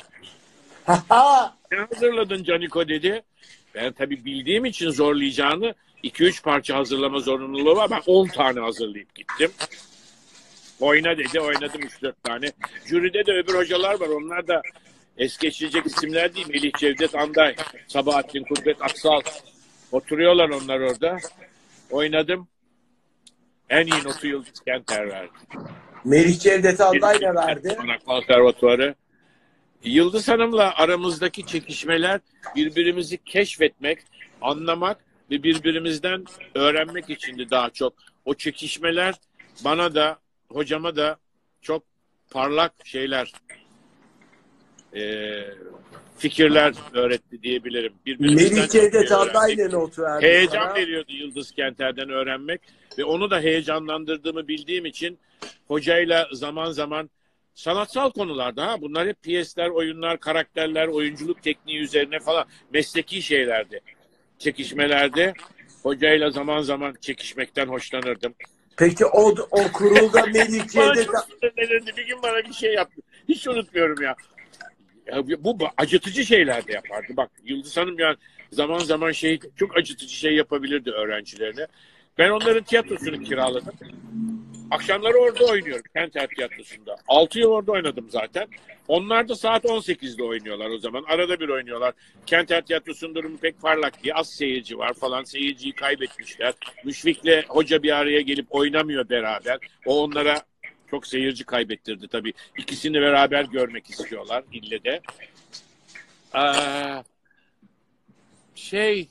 Ne hazırladın Caniko dedi. Ben tabii bildiğim için zorlayacağını iki üç parça hazırlama zorunluluğu var. Ben on tane hazırlayıp gittim. Oyna dedi. Oynadım üç dört tane. Jüride de öbür hocalar var. Onlar da es geçilecek isimler değil. Melih Cevdet Anday, Sabahattin Kudret Aksal. Oturuyorlar onlar orada. Oynadım. En iyi notu Yıldız Kenter verdi. Melih Cevdet Anday da verdi. Konservatuarı. Yıldız Hanım'la aramızdaki çekişmeler birbirimizi keşfetmek, anlamak ve birbirimizden öğrenmek içindi daha çok. O çekişmeler bana da, hocama da çok parlak şeyler, e, fikirler öğretti diyebilirim. Melih Cevdet Anday'la not verdi. Heyecan sana veriyordu Yıldız Kenter'den öğrenmek ve onu da heyecanlandırdığımı bildiğim için hocayla zaman zaman sanatsal konularda, ha, bunlar hep piyesler, oyunlar, karakterler, oyunculuk tekniği üzerine falan mesleki şeylerdi. Çekişmelerde hocayla zaman zaman çekişmekten hoşlanırdım. Peki o, o kurulda Melih Cevdet... Bir gün bana bir şey yaptı. Hiç unutmuyorum ya. Ya bu acıtıcı şeyler de yapardı. Bak Yıldız Hanım yani zaman zaman şey, çok acıtıcı şey yapabilirdi öğrencilerine. Ben onların tiyatrosunu kiraladım. Akşamları orada oynuyorum. Kenter Tiyatrosu'nda. altı yıl orada oynadım zaten. Onlar da saat on sekizde oynuyorlar o zaman. Arada bir oynuyorlar. Kenter Tiyatrosu'nun durumu pek parlak diye. Az seyirci var falan. Seyirciyi kaybetmişler. Müşfik'le hoca bir araya gelip oynamıyor beraber. O onlara çok seyirci kaybettirdi tabii. İkisini beraber görmek istiyorlar ille de. Aa, şey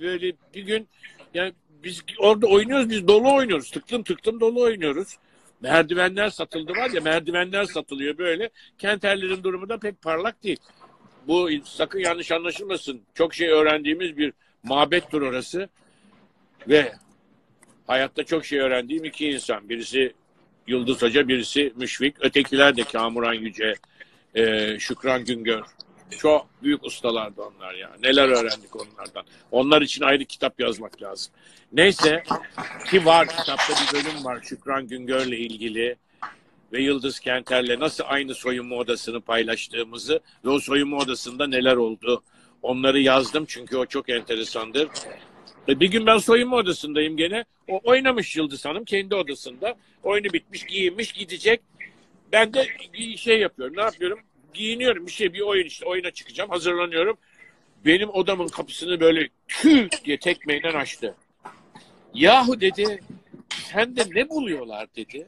böyle bir gün yani biz orada oynuyoruz, biz dolu oynuyoruz. Tıklım tıklım dolu oynuyoruz. Merdivenler satıldı var ya, merdivenler satılıyor böyle. Kenterlerin durumu da pek parlak değil. Bu sakın yanlış anlaşılmasın. Çok şey öğrendiğimiz bir mabettir orası. Ve hayatta çok şey öğrendiğim iki insan. Birisi Yıldız Hoca, birisi Müşfik. Ötekiler de Kamuran Yüce, e, Şükran Güngör. Çok büyük ustalardı onlar ya. Neler öğrendik onlardan. Onlar için ayrı kitap yazmak lazım. Neyse ki var, kitapta bir bölüm var Şükran Güngör'le ilgili ve Yıldız Kenter'le nasıl aynı soyunma odasını paylaştığımızı ve o soyunma odasında neler oldu. Onları yazdım çünkü o çok enteresandır. Bir gün ben soyunma odasındayım gene. O oynamış Yıldız Hanım kendi odasında. Oyunu bitmiş, giyinmiş, gidecek. Ben de şey yapıyorum. Ne yapıyorum? Giyiniyorum. Bir şey, bir oyun işte. Oyuna çıkacağım. Hazırlanıyorum. Benim odamın kapısını böyle küt diye tekmeyle açtı. Yahu dedi, sen de ne buluyorlar dedi.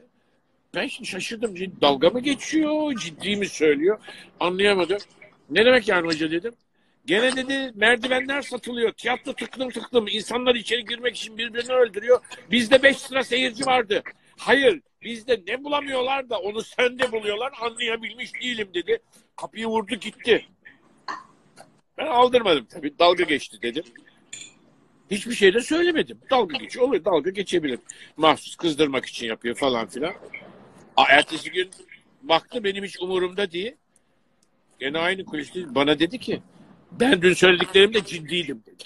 Ben şimdi şaşırdım. Ciddi, dalga mı geçiyor? Ciddi mi söylüyor? Anlayamadım. Ne demek yani hoca dedim. Gene dedi merdivenler satılıyor. Tiyatro tıklım tıklım. İnsanlar içeri girmek için birbirini öldürüyor. Bizde beş sıra seyirci vardı. Hayır, bizde ne bulamıyorlar da onu sende buluyorlar, anlayabilmiş değilim dedi. Kapıyı vurdu gitti. Ben aldırmadım tabii, dalga geçti dedim. Hiçbir şey de söylemedim. Dalga geçiyor, olur, dalga geçebilir. Mahsus kızdırmak için yapıyor falan filan. Ertesi gün baktı benim hiç umurumda değil. Gene aynı kuliste bana dedi ki, ben dün söylediklerimde ciddiydim dedi.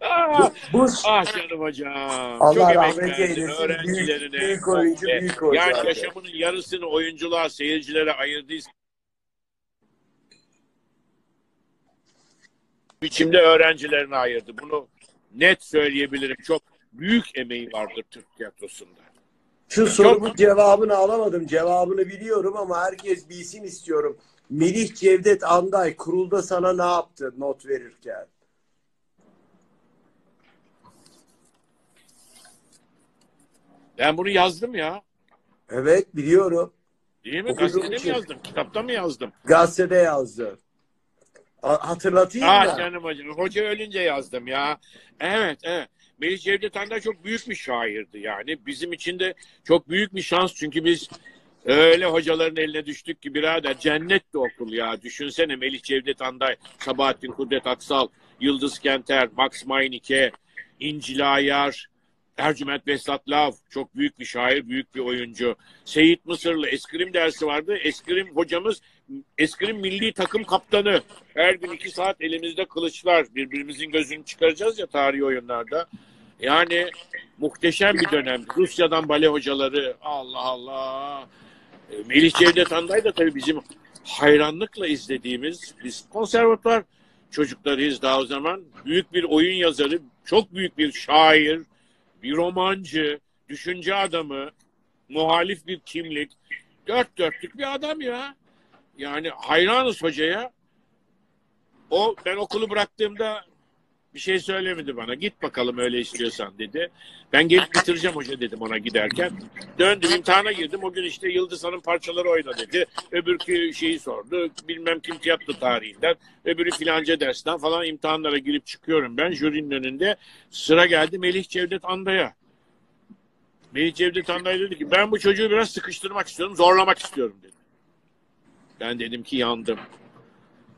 Aa, bu, ah canım hocam. Allah rahmet eylesin. Öğrencilerine. Büyük, büyük oyuncu, büyük oyuncu. Yani abi, yaşamının yarısını oyunculuğa, seyircilere ayırdıysa biçimde öğrencilerine ayırdı. Bunu net söyleyebilirim. Çok büyük emeği vardır Türk tiyatrosunda. Şu sorunun çok... cevabını alamadım. Cevabını biliyorum ama herkes bilsin istiyorum. Melih Cevdet Anday kurulda sana ne yaptı not verirken? Ben bunu yazdım ya. Evet biliyorum. Değil mi? Gazetede mi yazdım? Kitapta mı yazdım? Gazetede yazdım. Hatırlatayım mı? Ah canım hocam. Hoca ölünce yazdım ya. Evet evet. Melih Cevdet Anday çok büyük bir şairdi yani. Bizim için de çok büyük bir şans. Çünkü biz öyle hocaların eline düştük ki birader, cennet de okul ya. Düşünsene Melih Cevdet Anday, Sabahattin Kudret Aksal, Yıldız Kenter, Max Meinike, İncil Ayar, Ercüment Veslat Lav, çok büyük bir şair, büyük bir oyuncu. Seyit Mısırlı eskrim dersi vardı. Eskrim hocamız, eskrim milli takım kaptanı. Her gün iki saat elimizde kılıçlar. Birbirimizin gözünü çıkaracağız ya tarihi oyunlarda. Yani muhteşem bir dönem. Rusya'dan bale hocaları. Allah Allah. Melih Cevdet Anday da tabii bizim hayranlıkla izlediğimiz, biz konservatuvar çocuklarıyız daha o zaman. Büyük bir oyun yazarı, çok büyük bir şair, bir romancı, düşünce adamı, muhalif bir kimlik, dört dörtlük bir adam ya. Yani hayranız hocaya. O, ben okulu bıraktığımda bir şey söylemedi bana. Git bakalım öyle istiyorsan dedi. Ben gelip bitireceğim hoca dedim ona giderken. Döndüm, imtihana girdim. O gün işte Yıldız Hanım parçaları oyna dedi. Öbürkü şeyi sordu. Bilmem kim tiyatro tarihinden. Öbürü filanca dersten falan, imtihanlara girip çıkıyorum ben. Jürinin önünde sıra geldi Melih Cevdet Anday'a. Melih Cevdet Anday dedi ki ben bu çocuğu biraz sıkıştırmak istiyorum, zorlamak istiyorum dedi. Ben dedim ki yandım.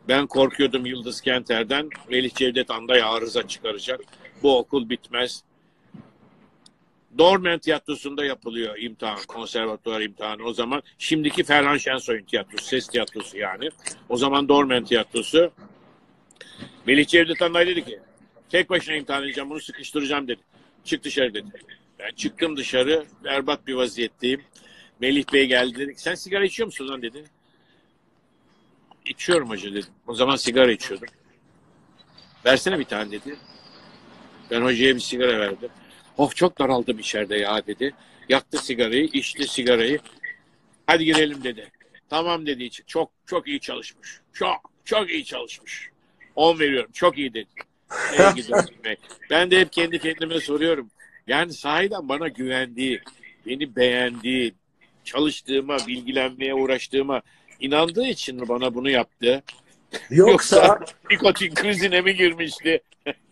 Ben korkuyordum Yıldız Kenter'den. Melih Cevdet Anday arıza çıkaracak. Bu okul bitmez. Dormen Tiyatrosu'nda yapılıyor imtihan. Konservatuvar imtihanı o zaman. Şimdiki Ferhan Şensoy'un tiyatrosu. Ses tiyatrosu yani. O zaman Dormen Tiyatrosu. Melih Cevdet Anday dedi ki tek başına imtihan edeceğim, bunu sıkıştıracağım dedi. Çık dışarı dedi. Ben çıktım dışarı. Berbat bir vaziyetteyim. Melih Bey geldi dedi ki sen sigara içiyor musun lan dedi. İçiyorum hoca dedim. O zaman sigara içiyordum. Versene bir tane dedi. Ben hocaya bir sigara verdim. Oh çok daraldım içeride ya dedi. Yaktı sigarayı, içti sigarayı. Hadi girelim dedi. Tamam dedi. Çok çok iyi çalışmış. Çok çok iyi çalışmış. on veriyorum. Çok iyi dedi. Ben de hep kendi kendime soruyorum. Yani sahiden bana güvendiği, beni beğendiği, çalıştığıma, bilgilenmeye uğraştığıma İnandığı için mi bana bunu yaptı? Yoksa, Yoksa nikotin krizine mi girmişti?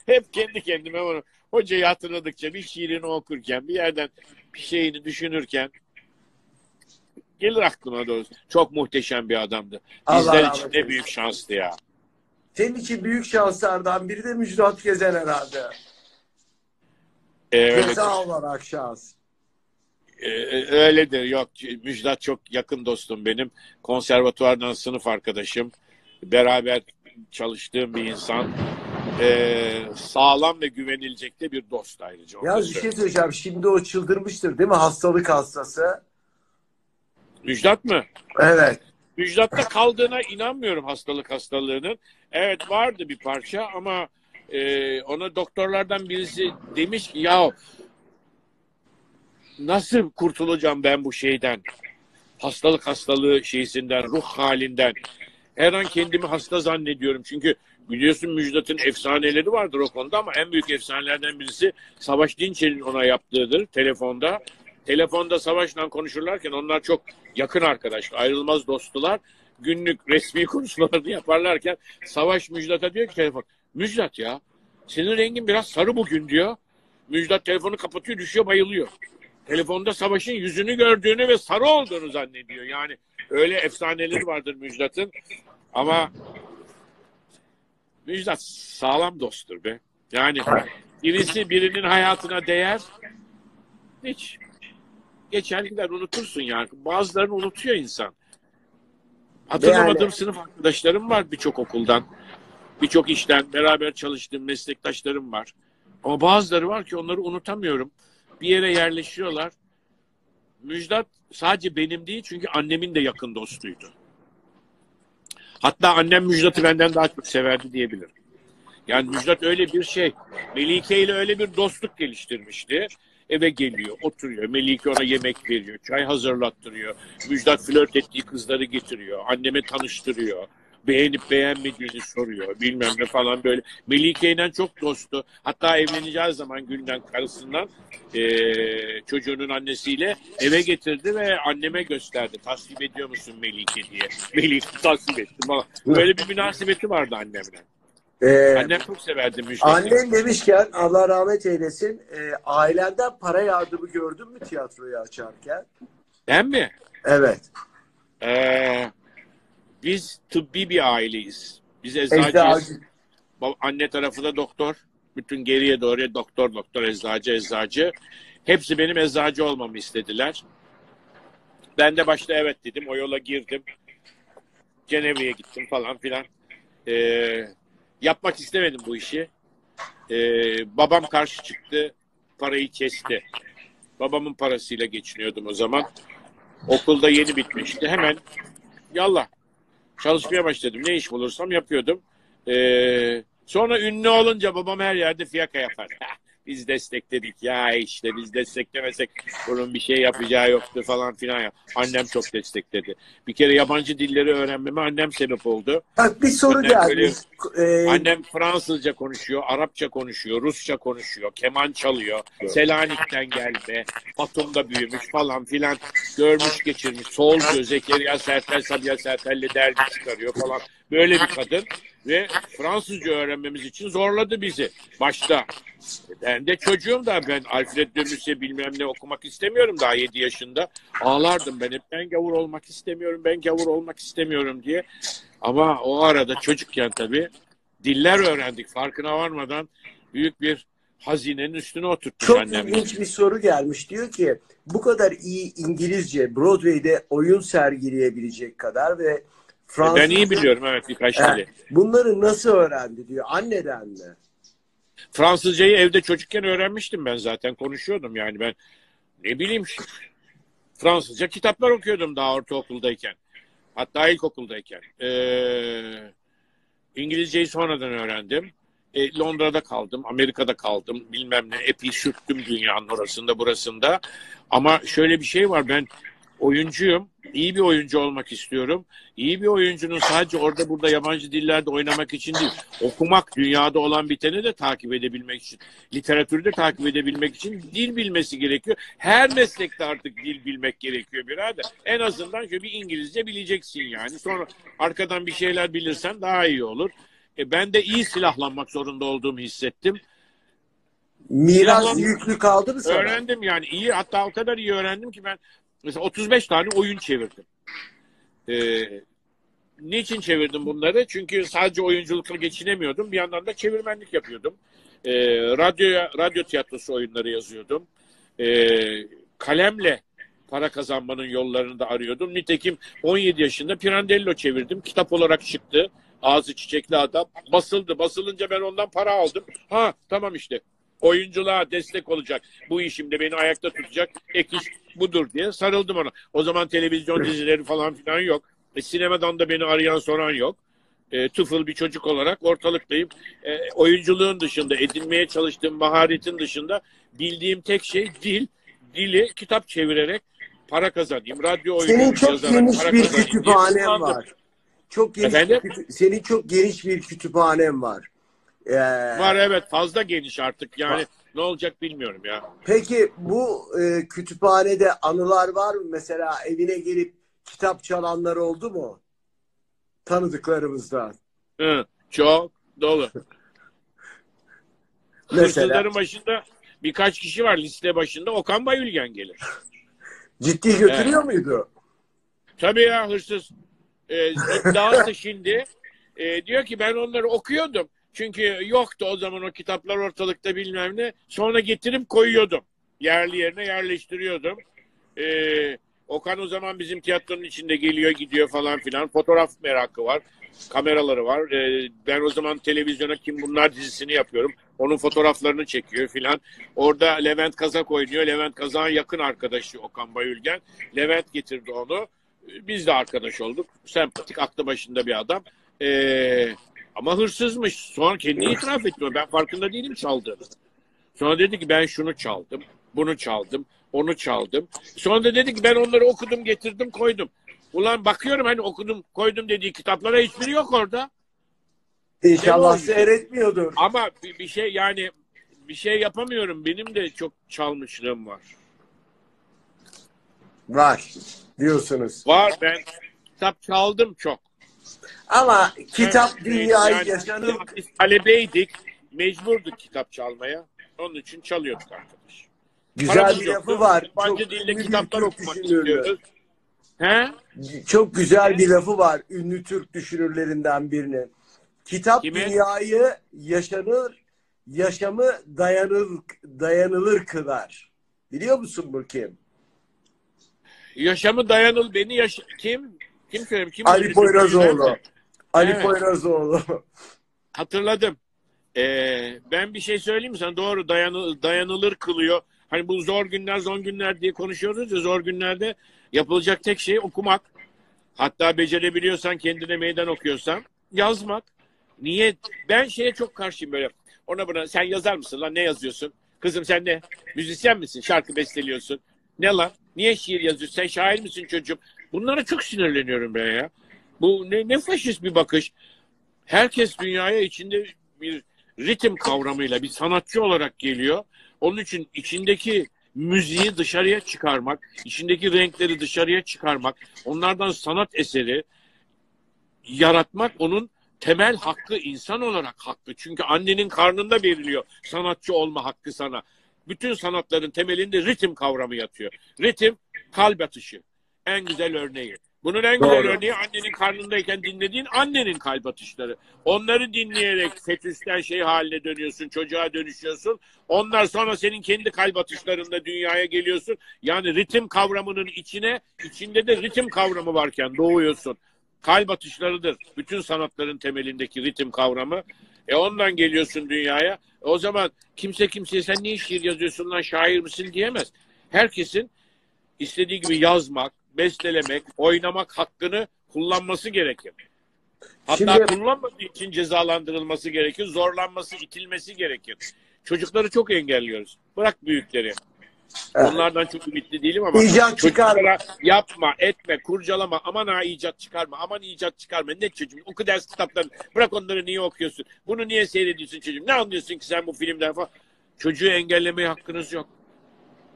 Hep kendi kendime bunu. Hocayı hatırladıkça, bir şiirini okurken, bir yerden bir şeyini düşünürken gelir aklıma doğrusu. Çok muhteşem bir adamdı. Bizler Allah için Allah de büyük şanstı ya. Senin için büyük şanslardan biri de Müjdat Gezer herhalde. Evet. Ceza olarak şans. Öyledir. Yok, Müjdat çok yakın dostum benim. Konservatuvardan sınıf arkadaşım. Beraber çalıştığım bir insan. Ee, sağlam ve güvenilecek de bir dost ayrıca. Ya bir şey söyleyeceğim. Şimdi o çıldırmıştır değil mi? Hastalık hastası. Müjdat mı? Evet. Müjdat'ta kaldığına inanmıyorum hastalık hastalığının. Evet vardı bir parça ama e, ona doktorlardan birisi demiş ki yahu nasıl kurtulacağım ben bu şeyden? Hastalık hastalığı şeysinden, ruh halinden. Her an kendimi hasta zannediyorum. Çünkü biliyorsun Müjdat'ın efsaneleri vardır o konuda ama en büyük efsanelerden birisi Savaş Dinçel'in ona yaptığıdır telefonda. Telefonda Savaş'la konuşurlarken onlar çok yakın arkadaşlar, ayrılmaz dostlar. Günlük resmi konuşmalarını yaparlarken Savaş Müjdat'a diyor ki telefon, Müjdat ya senin rengin biraz sarı bugün diyor. Müjdat telefonu kapatıyor, düşüyor, bayılıyor. Telefonda Savaş'ın yüzünü gördüğünü ve sarı olduğunu zannediyor. Yani öyle efsaneleri vardır Müjdat'ın. Ama Müjdat sağlam dosttur be. Yani birisi birinin hayatına değer. Hiç. Geçer gider, unutursun yani. Bazılarını unutuyor insan. Hatırlamadığım yani. Sınıf arkadaşlarım var birçok okuldan. Birçok işten beraber çalıştığım meslektaşlarım var. Ama bazıları var ki onları unutamıyorum. Bir yere yerleşiyorlar. Müjdat sadece benim değil çünkü annemin de yakın dostuydu. Hatta annem Müjdat'ı benden daha çok severdi diyebilirim. Yani Müjdat öyle bir şey. Melike ile öyle bir dostluk geliştirmişti. Eve geliyor, oturuyor. Melike ona yemek veriyor, çay hazırlattırıyor. Müjdat flört ettiği kızları getiriyor. Anneme tanıştırıyor. Beğenip beğenmediğini soruyor. Bilmem ne falan böyle. Melike ile çok dostu. Hatta evleneceği zaman Gül'den, karısından ee, çocuğunun annesiyle eve getirdi ve anneme gösterdi. Tasvip ediyor musun Melike diye. Melike tasvip etti falan. Böyle bir münasebeti vardı annemle. Ee, Annem çok severdi Müjdat'ı. Annem demişken Allah rahmet eylesin, e, ailenden para yardımı gördün mü tiyatroyu açarken? Ben mi? Evet. Eee Biz tıbbi bir aileyiz. Biz eczacıyız. Anne tarafı da doktor. Bütün geriye doğruya doktor, doktor, eczacı, eczacı. Hepsi benim eczacı olmamı istediler. Ben de başta evet dedim. O yola girdim. Cenevre'ye gittim falan filan. Ee, yapmak istemedim bu işi. Ee, babam karşı çıktı. Parayı kesti. Babamın parasıyla geçiniyordum o zaman. Okulda yeni bitmişti. Hemen yallah. Çalışmaya başladım. Ne iş bulursam yapıyordum. Ee, sonra ünlü olunca babam her yerde fiyaka yapar. biz destekledik. Ya işte biz desteklemesek bunun bir şey yapacağı yoktu falan filan. Ya. Annem çok destekledi. Bir kere yabancı dilleri öğrenmeme annem sebep oldu. Bak bir soru annem geldi. Böyle, ee... Annem Fransızca konuşuyor, Arapça konuşuyor, Rusça konuşuyor, keman çalıyor. Evet. Selanik'ten gelme, Batum'da büyümüş falan filan. Görmüş geçirmiş, sol göze Zekeriya Sertel, Sabiha Sertel'le dergi çıkarıyor falan. Böyle bir kadın ve Fransızca öğrenmemiz için zorladı bizi başta. Ben de çocuğum da ben Alfred de Musset bilmem ne okumak istemiyorum daha yedi yaşında. Ağlardım ben hep ben gavur olmak istemiyorum, ben gavur olmak istemiyorum diye. Ama o arada çocukken tabii diller öğrendik farkına varmadan büyük bir hazinenin üstüne oturtmuş annem. Çok annemle. İlginç bir soru gelmiş. Diyor ki bu kadar iyi İngilizce Broadway'de oyun sergileyebilecek kadar ve Fransız... Ben iyi biliyorum evet birkaç dili. Evet. Bunları nasıl öğrendi diyor. Anneden mi? Fransızcayı evde çocukken öğrenmiştim ben zaten. Konuşuyordum yani ben. Ne bileyim Fransızca kitaplar okuyordum daha ortaokuldayken. Hatta ilkokuldayken. Ee, İngilizceyi sonradan öğrendim. E, Londra'da kaldım. Amerika'da kaldım. Bilmem ne. Epey sürttüm dünyanın orasında burasında. Ama şöyle bir şey var. Ben oyuncuyum. İyi bir oyuncu olmak istiyorum. İyi bir oyuncunun sadece orada burada yabancı dillerde oynamak için değil. Okumak, dünyada olan biteni de takip edebilmek için. Literatürü de takip edebilmek için dil bilmesi gerekiyor. Her meslekte artık dil bilmek gerekiyor birader. En azından şöyle bir İngilizce bileceksin yani. Sonra arkadan bir şeyler bilirsen daha iyi olur. E ben de iyi silahlanmak zorunda olduğumu hissettim. Miras yüklü kaldı mı sana? Öğrendim yani. İyi, hatta o kadar iyi öğrendim ki ben mesela otuz beş tane oyun çevirdim. Ee, niçin çevirdim bunları? Çünkü sadece oyunculukla geçinemiyordum. Bir yandan da çevirmenlik yapıyordum. Ee, radyoya, radyo tiyatrosu oyunları yazıyordum. Ee, kalemle para kazanmanın yollarını da arıyordum. Nitekim on yedi yaşında Pirandello çevirdim. Kitap olarak çıktı. Ağzı çiçekli adam. Basıldı. Basılınca ben ondan para aldım. Ha tamam işte. Oyunculuğa destek olacak. Bu işimde beni ayakta tutacak. Ek iş budur diye sarıldım ona. O zaman televizyon dizileri falan filan yok. E, sinemadan da beni arayan soran yok. E, tıfıl bir çocuk olarak ortalıktayım. E, oyunculuğun dışında, edinmeye çalıştığım maharetin dışında bildiğim tek şey dil. Dili kitap çevirerek para kazanayım. Radyo oyunu yazarak para kazanayım. Senin çok geniş bir kütüphanem var. Çok geniş kütü Senin çok geniş bir kütüphanem var. Ee, var evet fazla geniş artık yani var. Ne olacak bilmiyorum ya. Peki bu e, kütüphanede anılar var mı? Mesela evine gelip kitap çalanlar oldu mu? Tanıdıklarımızdan. Hı, çok dolu. Hırsızların başında birkaç kişi var liste başında. Okan Bayülgen gelir. Ciddi götürüyor evet. muydu? Tabii ya hırsız. Ee, dağısı şimdi. E, diyor ki ben onları okuyordum. Çünkü yoktu o zaman o kitaplar ortalıkta bilmem ne. Sonra getirip koyuyordum. Yerli yerine yerleştiriyordum. Ee, Okan o zaman bizim tiyatronun içinde geliyor gidiyor falan filan. Fotoğraf merakı var. Kameraları var. Ee, ben o zaman televizyona Kim Bunlar dizisini yapıyorum. Onun fotoğraflarını çekiyor filan. Orada Levent Kazak oynuyor. Levent Kazak'ın yakın arkadaşı Okan Bayülgen. Levent getirdi onu. Biz de arkadaş olduk. Sempatik, aklı başında bir adam. Eee... Ama hırsızmış. Sonra kendini itiraf etmiyor. Ben farkında değilim çaldığını. Sonra dedi ki ben şunu çaldım, bunu çaldım, onu çaldım. Sonra da dedi ki ben onları okudum, getirdim, koydum. Ulan bakıyorum hani okudum, koydum dediği kitaplara hiçbiri yok orada. İnşallah seyretmiyordur. Ama bir, bir şey yani bir şey yapamıyorum. Benim de çok çalmışlığım var. Var diyorsunuz. Var ben kitap çaldım çok. Ama kitap evet, dünyayı yani, yaşadık. Biz talebeydik. Mecburduk kitap çalmaya. Onun için çalıyorduk arkadaş. Güzel Paramız bir lafı yoktu. Var. Yabancı dilde kitaplar okumak istiyoruz. He? Çok güzel He? bir lafı var. Ünlü Türk düşünürlerinden birinin. Kitap Kime? dünyayı yaşanır, yaşamı dayanır, dayanılır kılar. Biliyor musun bu kim? Yaşamı dayanıl beni yaşa... Kim? Kim söyleyeyim? Kim Arif Ayrazoğlu. Arif Ayrazoğlu. Evet. Hatırladım. Ee, ben bir şey söyleyeyim mi sana? Doğru dayanı, dayanılır kılıyor. Hani bu zor günler zor günler diye konuşuyoruz ya zor günlerde yapılacak tek şey okumak. Hatta becerebiliyorsan kendine meydan okuyorsan yazmak. Niye? Ben şeye çok karşıyım böyle. Ona buna sen yazar mısın lan ne yazıyorsun? Kızım sen ne? Müzisyen misin? Şarkı besteliyorsun. Ne lan? Niye şiir yazıyorsun? Sen şair misin çocuğum? Bunlara çok sinirleniyorum ben ya. Bu ne, ne faşist bir bakış. Herkes dünyaya içinde bir ritim kavramıyla bir sanatçı olarak geliyor. Onun için içindeki müziği dışarıya çıkarmak, içindeki renkleri dışarıya çıkarmak, onlardan sanat eseri yaratmak onun temel hakkı, insan olarak hakkı. Çünkü annenin karnında veriliyor sanatçı olma hakkı sana. Bütün sanatların temelinde ritim kavramı yatıyor. Ritim kalp atışı. En güzel örneği. Bunun en Doğru. güzel örneği annenin karnındayken dinlediğin annenin kalp atışları. Onları dinleyerek fetüsten şey haline dönüyorsun, çocuğa dönüşüyorsun. Onlar sonra senin kendi kalp atışlarında dünyaya geliyorsun. Yani ritim kavramının içine, içinde de ritim kavramı varken doğuyorsun. Kalp atışlarıdır bütün sanatların temelindeki ritim kavramı. E ondan geliyorsun dünyaya. O zaman kimse kimseye sen niye şiir yazıyorsun lan, şair misin diyemez. Herkesin istediği gibi yazmak, bestelemek, oynamak hakkını kullanması gerekir. Hatta Şimdi... kullanmadığı için cezalandırılması gerekir. Zorlanması, itilmesi gerekir. Çocukları çok engelliyoruz. Bırak büyükleri. Evet. Onlardan çok ümitli değilim ama icat çocuklara çıkar. Yapma, etme, kurcalama. Aman ha icat çıkarma. Aman icat çıkarma. Ne çocuğum? Oku ders kitaplarını. Bırak onları, niye okuyorsun? Bunu niye seyrediyorsun çocuğum? Ne anlıyorsun ki sen bu filmden falan? Çocuğu engellemeye hakkınız yok.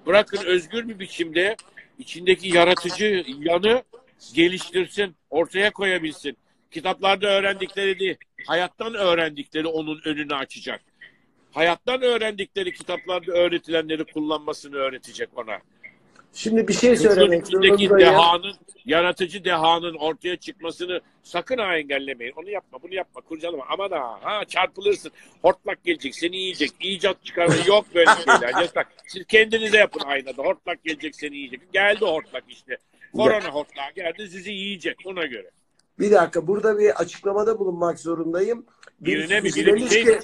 Bırakın özgür bir biçimde İçindeki yaratıcı yanı geliştirsin, ortaya koyabilsin. Kitaplarda öğrendikleri değil, hayattan öğrendikleri onun önünü açacak. Hayattan öğrendikleri kitaplarda öğretilenleri kullanmasını öğretecek ona. Şimdi bir şey söylemek zorundayım. Dehanın, yaratıcı dehanın ortaya çıkmasını sakın ha engellemeyin. Onu yapma, bunu yapma, kurcalama. Aman ha, ha çarpılırsın. Hortlak gelecek, seni yiyecek. İcat çıkarın. Yok böyle şeyler. Yasak. Siz kendinize yapın aynada. Hortlak gelecek, seni yiyecek. Geldi hortlak işte. Korona hortlağı geldi, sizi yiyecek ona göre. Bir dakika, burada bir açıklamada bulunmak zorundayım. Birisi birine, birine demiş bir şey ki,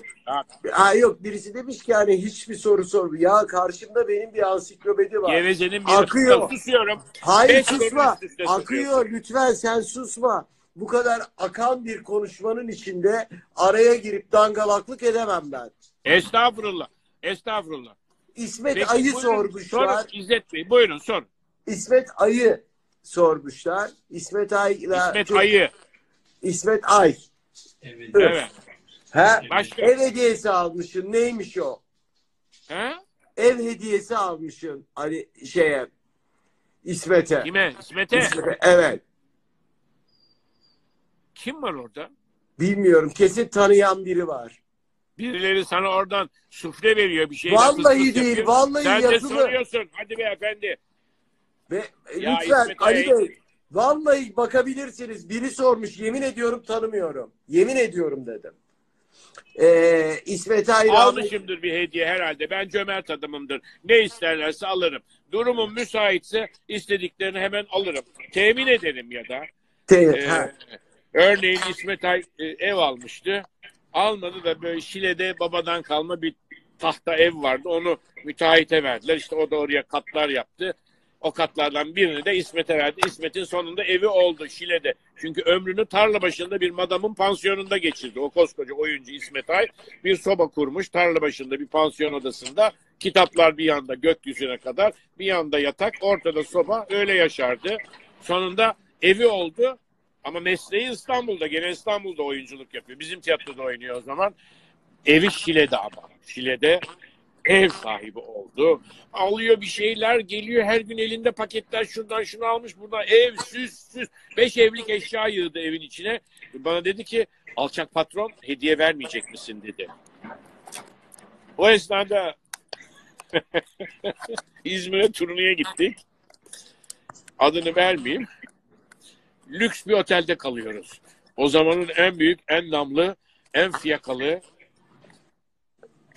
ha, yok, birisi demiş ki hani hiçbir soru sormuyor. Ya karşımda benim bir ansiklopedi var. Gevezenin bir akıyor. Susuyorum. Hayır Beş susma. Akıyor, lütfen sen susma. Bu kadar akan bir konuşmanın içinde araya girip dangalaklık edemem ben. Estağfurullah. Estağfurullah. İsmet Peki, Ay'ı buyurun, sormuşlar. Sorun İzzet Bey, buyurun sor. İsmet Ay'ı sormuşlar. İsmet Ay'la İsmet çok... Ay'ı. İsmet Ay. Evet. evet. Ha? Başka. Ev hediyesi almışsın. Neymiş o? Ha? Ev hediyesi almışsın Ali şeye. İsmet'e. Kime? İsmet'e. İsmet'e. Evet. Kim var orada? Bilmiyorum. Kesin tanıyan biri var. Birileri sana oradan sufle veriyor bir şey. Vallahi değil. Yapıyor. Vallahi Sen yazılı. Sen de soruyorsun. Hadi beyefendi. Be, ya lütfen İsmet Ali Bey. Bey. Vallahi bakabilirsiniz. Biri sormuş. Yemin ediyorum tanımıyorum. Yemin ediyorum dedim. Ee, İsmet Ay almışımdır bir hediye herhalde. Ben cömert adamımdır. Ne isterlerse alırım. Durumum müsaitse istediklerini hemen alırım. Temin ederim ya da. Evet, ee, örneğin İsmet Ay ev almıştı. Almadı da böyle Şile'de babadan kalma bir tahta ev vardı. Onu müteahhite verdiler. İşte o da oraya katlar yaptı. O katlardan birini de İsmet'e verdi. İsmet'in sonunda evi oldu Şile'de. Çünkü ömrünü tarla başında bir madamın pansiyonunda geçirdi. O koskoca oyuncu İsmet Ay bir soba kurmuş. Tarla başında bir pansiyon odasında, kitaplar bir yanda gökyüzüne kadar, bir yanda yatak, ortada soba, öyle yaşardı. Sonunda evi oldu ama mesleği İstanbul'da. Gene İstanbul'da oyunculuk yapıyor. Bizim tiyatroda oynuyor o zaman. Evi Şile'de ama. Şile'de. Ev sahibi oldu. Alıyor bir şeyler, geliyor her gün elinde paketler, şuradan şunu almış, buradan ev, süs, süs. Beş evlik eşya yığdı evin içine. Bana dedi ki alçak patron, hediye vermeyecek misin dedi. O esnada İzmir'e turneye gittik. Adını vermeyeyim. Lüks bir otelde kalıyoruz. O zamanın en büyük, en namlı, en fiyakalı,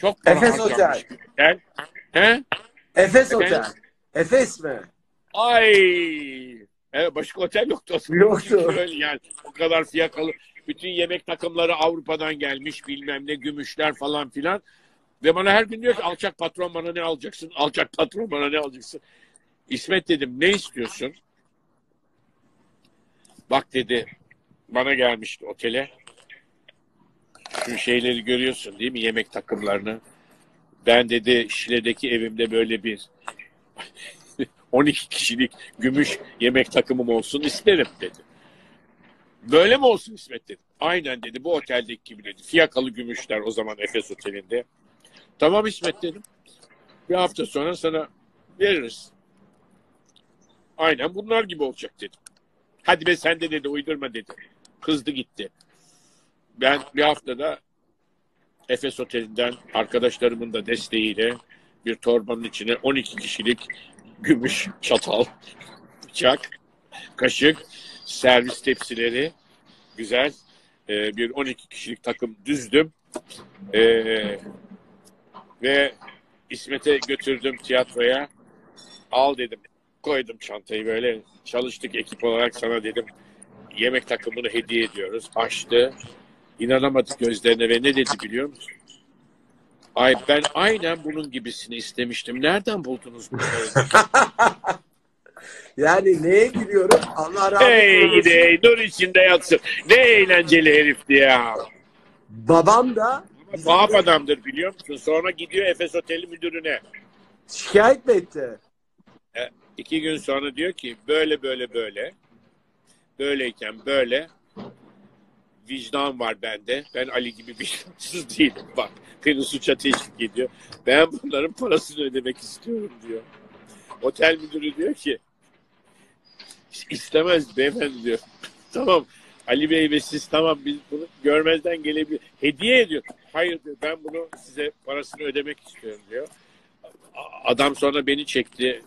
çok Efes Otel. He? Efes, Efes Otel. Efes mi? Ay. Evet, başka otel yoktu aslında. Yoktu. Yani o kadar fiyakalı. Bütün yemek takımları Avrupa'dan gelmiş, bilmem ne gümüşler falan filan. Ve bana her gün diyor ki alçak patron bana ne alacaksın? Alçak patron bana ne alacaksın? İsmet dedim ne istiyorsun? Bak dedi bana gelmişti otele. Şu şeyleri görüyorsun değil mi? Yemek takımlarını. ben dedi Şile'deki evimde böyle bir on iki kişilik gümüş yemek takımım olsun isterim dedi. Böyle mi olsun İsmet dedi. Aynen dedi, bu oteldeki gibi dedi. Fiyakalı gümüşler o zaman Efes Otel'inde. Tamam İsmet dedim. Bir hafta sonra sana veririz. Aynen bunlar gibi olacak dedim. Hadi be sen de dedi, uydurma dedi. Kızdı gitti. Ben bir haftada Efes Oteli'nden arkadaşlarımın da desteğiyle bir torbanın içine on iki kişilik gümüş çatal, bıçak, kaşık, servis tepsileri, güzel e, bir on iki kişilik takım düzdüm. E, ve İsmet'e götürdüm tiyatroya. Al dedim. Koydum çantayı böyle. Çalıştık ekip olarak, sana dedim yemek takımını hediye ediyoruz. Açtı. İnanamadı gözlerine ve ne dedi biliyor musun? Ay ben aynen bunun gibisini istemiştim. Nereden buldunuz bunları? Yani neye gülüyorum? Allah razı olsun. Ey dur içinde yatsın. Ne eğlenceli herifti ya. Babam da Vahap adamdır biliyor musun? Sonra gidiyor Efes Oteli müdürüne. Şikayet mi etti? E, iki gün sonra diyor ki böyle böyle böyle. Böyleyken böyle. Vicdan var bende. Ben Ali gibi vicdansız değilim. Bak beni suça teşvik ediyor. Ben bunların parasını ödemek istiyorum diyor. Otel müdürü diyor ki istemez beyefendi diyor. Tamam Ali Bey ve siz tamam biz bunu görmezden gelebilir. Hediye ediyor. Hayır diyor, ben bunu size parasını ödemek istiyorum diyor. Adam sonra beni çekti.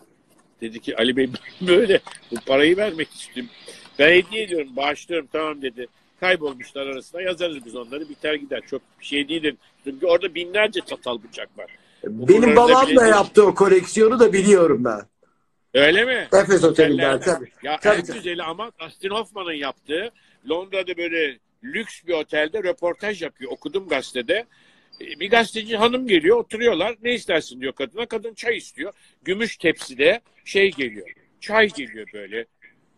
Dedi ki Ali Bey böyle bu parayı vermek istiyorum. Ben hediye ediyorum, bağışlıyorum, tamam dedi. Kaybolmuşlar arasında yazarız biz onları, biter gider. Çok bir şey değildir. Çünkü orada binlerce çatal bıçak var. Benim babam da yaptı o koleksiyonu da biliyorum ben. Öyle mi? Efes Oteli'nden tabii. Ya tabii, en tabii. güzeli ama Dustin Hoffman'ın yaptığı, Londra'da böyle lüks bir otelde röportaj yapıyor. Okudum gazetede. Bir gazeteci hanım geliyor, oturuyorlar. Ne istersin diyor kadına. Kadın çay istiyor. Gümüş tepside şey geliyor. Çay geliyor böyle.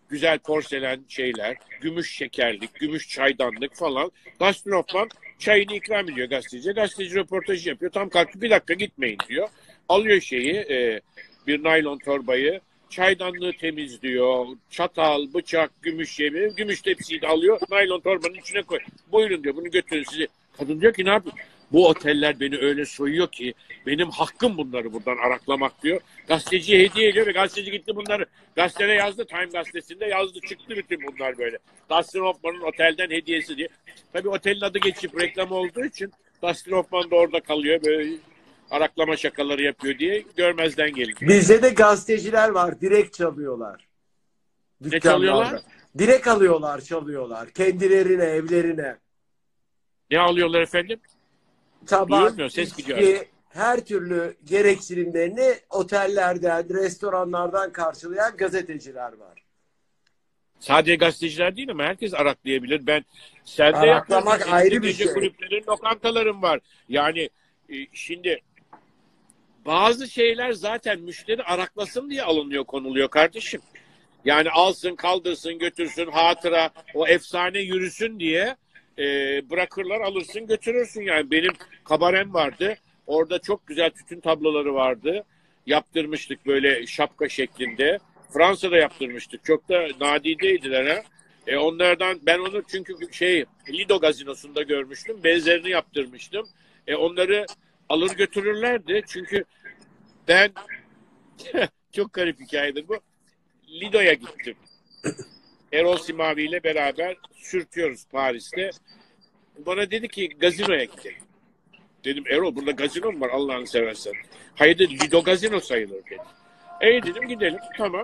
Güzel porselen şeyler, gümüş şekerlik, gümüş çaydanlık falan. Dustin Hoffman çayını ikram ediyor gazeteciye. Gazeteci röportajı yapıyor. Tam kalktı, bir dakika gitmeyin diyor. Alıyor şeyi, e, bir naylon torbayı, çaydanlığı temizliyor. Çatal, bıçak, gümüş yemi, gümüş tepsiyi de alıyor. Naylon torbanın içine koy. Buyurun diyor, bunu götürün sizi. Kadın diyor ki ne yapayım? Bu oteller beni öyle soyuyor ki benim hakkım bunları buradan araklamak diyor. Gazeteciye hediye ediyor ve gazeteci gitti bunları gazetede yazdı. Time gazetesinde yazdı. Çıktı bütün bunlar böyle. Dustin Hoffman'ın otelden hediyesi diye. Tabii otelin adı geçip reklam olduğu için Dustin Hoffman da orada kalıyor. Böyle araklama şakaları yapıyor diye görmezden geliyor. Bizde de gazeteciler var. Direkt çalıyorlar. Ne çalıyorlar? Direkt alıyorlar, çalıyorlar. Kendilerine, evlerine. Ne alıyorlar efendim? Sabah, ses gidiyor. Her türlü gereksinimlerini otellerden, restoranlardan karşılayan gazeteciler var. Sadece gazeteciler değil ama herkes araklayabilir. Ben sende araklamak ayrı bir şey. Kulüplerin, lokantaların var. Yani e, şimdi bazı şeyler zaten müşteri araklasın diye alınıyor, konuluyor kardeşim. Yani alsın, kaldırsın, götürsün, hatıra, o efsane yürüsün diye. E, bırakırlar, alırsın götürürsün. Yani benim kabarem vardı, orada çok güzel tütün tabloları vardı, yaptırmıştık böyle şapka şeklinde, Fransa'da yaptırmıştık, çok da nadideydiler ha. E, onlardan ben onu çünkü şey Lido gazinosunda görmüştüm, benzerini yaptırmıştım. E, onları alır götürürlerdi çünkü ben çok garip hikayedir bu, Lido'ya gittim. Erol Simavi ile beraber sürtüyoruz Paris'te. Bana dedi ki gazinoya gidelim. Dedim Erol burada gazino mu var Allah'ını seversen? Hayır dedi, Lido gazino sayılır dedi. Ey dedim gidelim, tamam.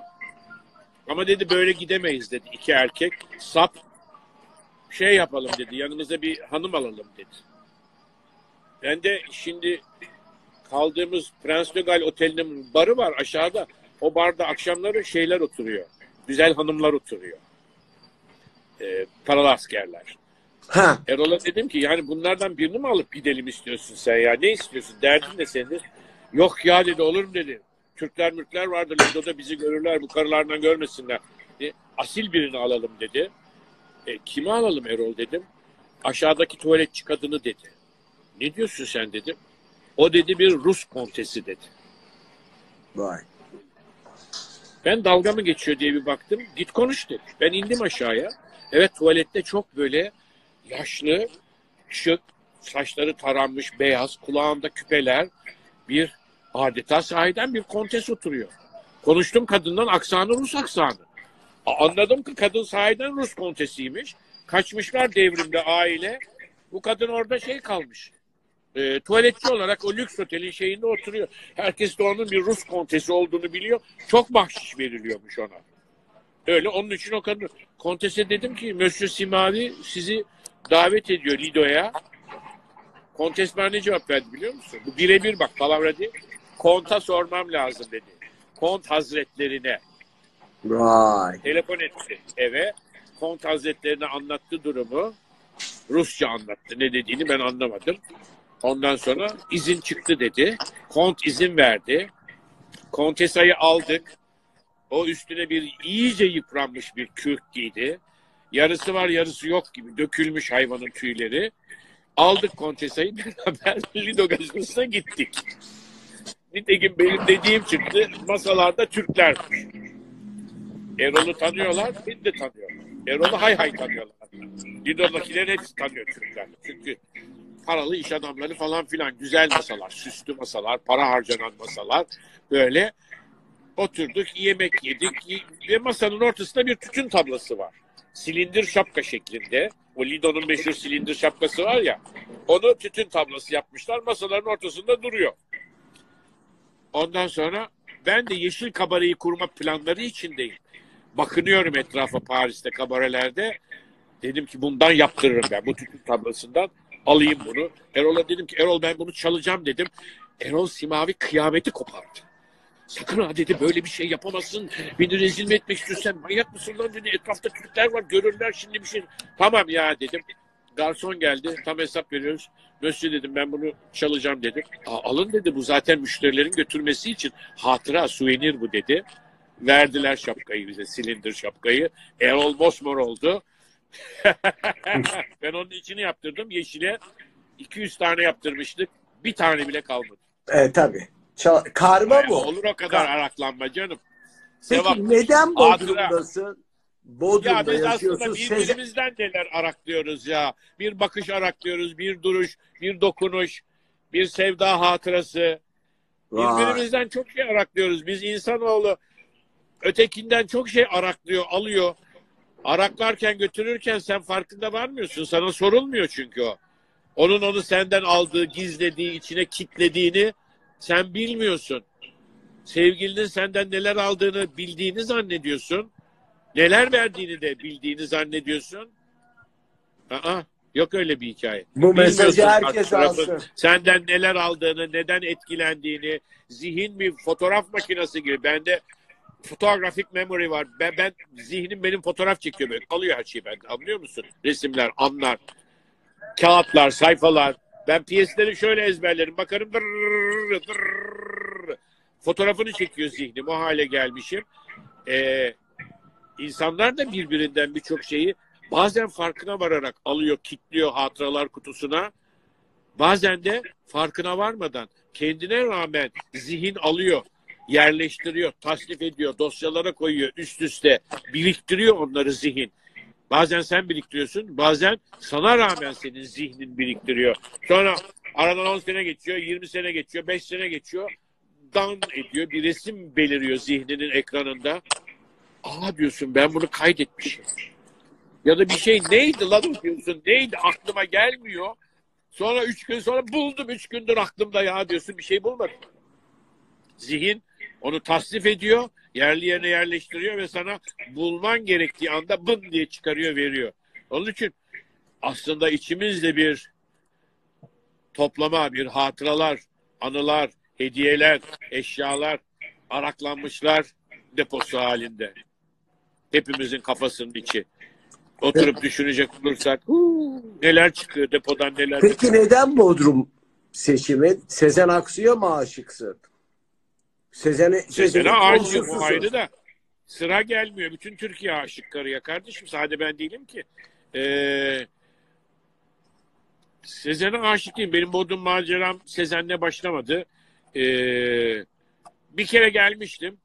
Ama dedi böyle gidemeyiz dedi, iki erkek sap. Şey yapalım dedi, yanımıza bir hanım alalım dedi. Ben de şimdi kaldığımız Prens de Gal Oteli'nin barı var aşağıda. O barda akşamları şeyler oturuyor. Güzel hanımlar oturuyor. E, paralı askerler. Ha. Erol'a dedim ki yani bunlardan birini mi alıp gidelim istiyorsun sen ya? Ne istiyorsun? Derdin de senin. Yok ya dedi, olur mu dedi. Türkler mürkler vardı. Lido'da bizi görürler. Bu karılardan görmesinler. E, asil birini alalım dedi. E, kimi alalım Erol dedim. Aşağıdaki tuvaletçi kadını dedi. Ne diyorsun sen dedim. O dedi bir Rus kontesi dedi. Vay. Ben dalga mı geçiyor diye bir baktım. Git konuş dedi. Ben indim aşağıya. Evet, tuvalette çok böyle yaşlı, şık, saçları taranmış beyaz, kulağında küpeler, bir adeta sahiden bir kontes oturuyor. Konuştum kadından, aksanı Rus aksanı. Anladım ki kadın sahiden Rus kontesiymiş. Kaçmışlar devrimde aile. Bu kadın orada şey kalmış. E, tuvaletçi olarak o lüks otelin şeyinde oturuyor. Herkes de onun bir Rus kontesi olduğunu biliyor. Çok bahşiş veriliyormuş ona. Öyle, onun için o kadın. Kontese dedim ki Monsieur Simavi sizi davet ediyor Lido'ya. Kontes bana ne cevap verdi biliyor musun? Bu birebir bak, palavra değil. Konta sormam lazım dedi. Kont hazretlerine. Right. Telefon etti eve. Kont hazretlerine anlattı durumu. Rusça anlattı. Ne dediğini ben anlamadım. Ondan sonra izin çıktı dedi. Kont izin verdi. Kontesayı aldık. O üstüne bir iyice yıpranmış bir kürk giydi. Yarısı var yarısı yok gibi. Dökülmüş hayvanın tüyleri. Aldık Kontesa'yı beraber Lido gazetesine gittik. Nitekim benim dediğim çıktı. Masalarda Türkler. Erol'u tanıyorlar. Beni de tanıyorlar. Erol'u hay hay tanıyorlar. Lido'dakiler hepsi tanıyor Türkler. Çünkü paralı iş adamları falan filan. Güzel masalar, süslü masalar, para harcanan masalar. Böyle oturduk, yemek yedik ve masanın ortasında bir tütün tablası var. Silindir şapka şeklinde. O Lido'nun meşhur silindir şapkası var ya. Onu tütün tablası yapmışlar. Masaların ortasında duruyor. Ondan sonra ben de yeşil kabareyi kurma planları içindeyim. Bakınıyorum etrafa, Paris'te kabarelerde. Dedim ki bundan yaptırırım ben. Bu tütün tablasından alayım bunu. Erol'a dedim ki Erol ben bunu çalacağım dedim. Erol Simavi kıyameti kopardı. Sakın ha dedi, böyle bir şey yapamazsın. Beni rezil mi etmek istiyorsun sen? Manyak mısın lan dedi. Etrafta Türkler var, görürler şimdi bir şey. Tamam ya dedim. Garson geldi. Tam hesap veriyoruz. Mösyö dedim ben bunu çalacağım dedim. Alın dedi, bu zaten müşterilerin götürmesi için hatıra, suvenir bu dedi. Verdiler şapkayı bize, silindir şapkayı. Erol mosmor oldu. Ben onun içini yaptırdım. Yeşile iki yüz tane yaptırmıştık. Bir tane bile kalmadı. Evet tabii. Çal karma Ay, bu. Olur o kadar Kar araklanma canım. Peki Sevap, neden Bodrum'dasın? Bodrum'da ya yaşıyorsun. Biz aslında birbirimizden neler araklıyoruz ya. Bir bakış araklıyoruz, bir duruş, bir dokunuş, bir sevda hatırası. Vay. Birbirimizden çok şey araklıyoruz. Biz insanoğlu ötekinden çok şey araklıyor, alıyor. Araklarken, götürürken sen farkında varmıyorsun. Sana sorulmuyor çünkü o. Onun onu senden aldığı, gizlediği, içine kilitlediğini sen bilmiyorsun. Sevgilinin senden neler aldığını bildiğini zannediyorsun. Neler verdiğini de bildiğini zannediyorsun. Aa, yok öyle bir hikaye. Bu mesajı herkes alsın. Senden neler aldığını, neden etkilendiğini, zihin bir fotoğraf makinesi gibi. Bende fotoğrafik memory var. Ben, ben zihnim benim fotoğraf çekiyor böyle. Kalıyor her şey bende. Anlıyor musun? Resimler, anlar, kağıtlar, sayfalar. Ben piyesleri şöyle ezberlerim. Bakarım dırrrr, dırrrr. Fotoğrafını çekiyor zihnim. O hale gelmişim. Ee, insanlar da birbirinden birçok şeyi bazen farkına vararak alıyor, kilitliyor hatıralar kutusuna. Bazen de farkına varmadan kendine rağmen zihin alıyor, yerleştiriyor, tasnif ediyor, dosyalara koyuyor, üst üste biriktiriyor onları zihin. Bazen sen biriktiriyorsun, bazen sana rağmen senin zihnin biriktiriyor. Sonra aradan on sene geçiyor, yirmi sene geçiyor, beş sene geçiyor. Down ediyor, bir resim beliriyor zihninin ekranında. Aa diyorsun ben bunu kaydetmişim. Ya da bir şey neydi lan diyorsun, neydi aklıma gelmiyor. Sonra üç gün sonra buldum, üç gündür aklımda ya diyorsun, bir şey bulmadım. Zihin onu tasnif ediyor, yerli yerine yerleştiriyor ve sana bulman gerektiği anda bın diye çıkarıyor, veriyor. Onun için aslında içimizde bir toplama, bir hatıralar, anılar, hediyeler, eşyalar, araklanmışlar deposu halinde. Hepimizin kafasının içi. Oturup evet, düşünecek olursak huu, neler çıkıyor depodan neler. Peki çıkıyor. Neden Bodrum seçimi? Sezen Aksu'ya mı aşıksın? Sezen'e Sezen aşık bu ayrı da sıra gelmiyor. Bütün Türkiye aşık karıya kardeşim. Sadece ben değilim ki. Ee, Sezen'e aşık değilim. Benim Bodrum maceram Sezen'le başlamadı. Ee, bir kere gelmiştim.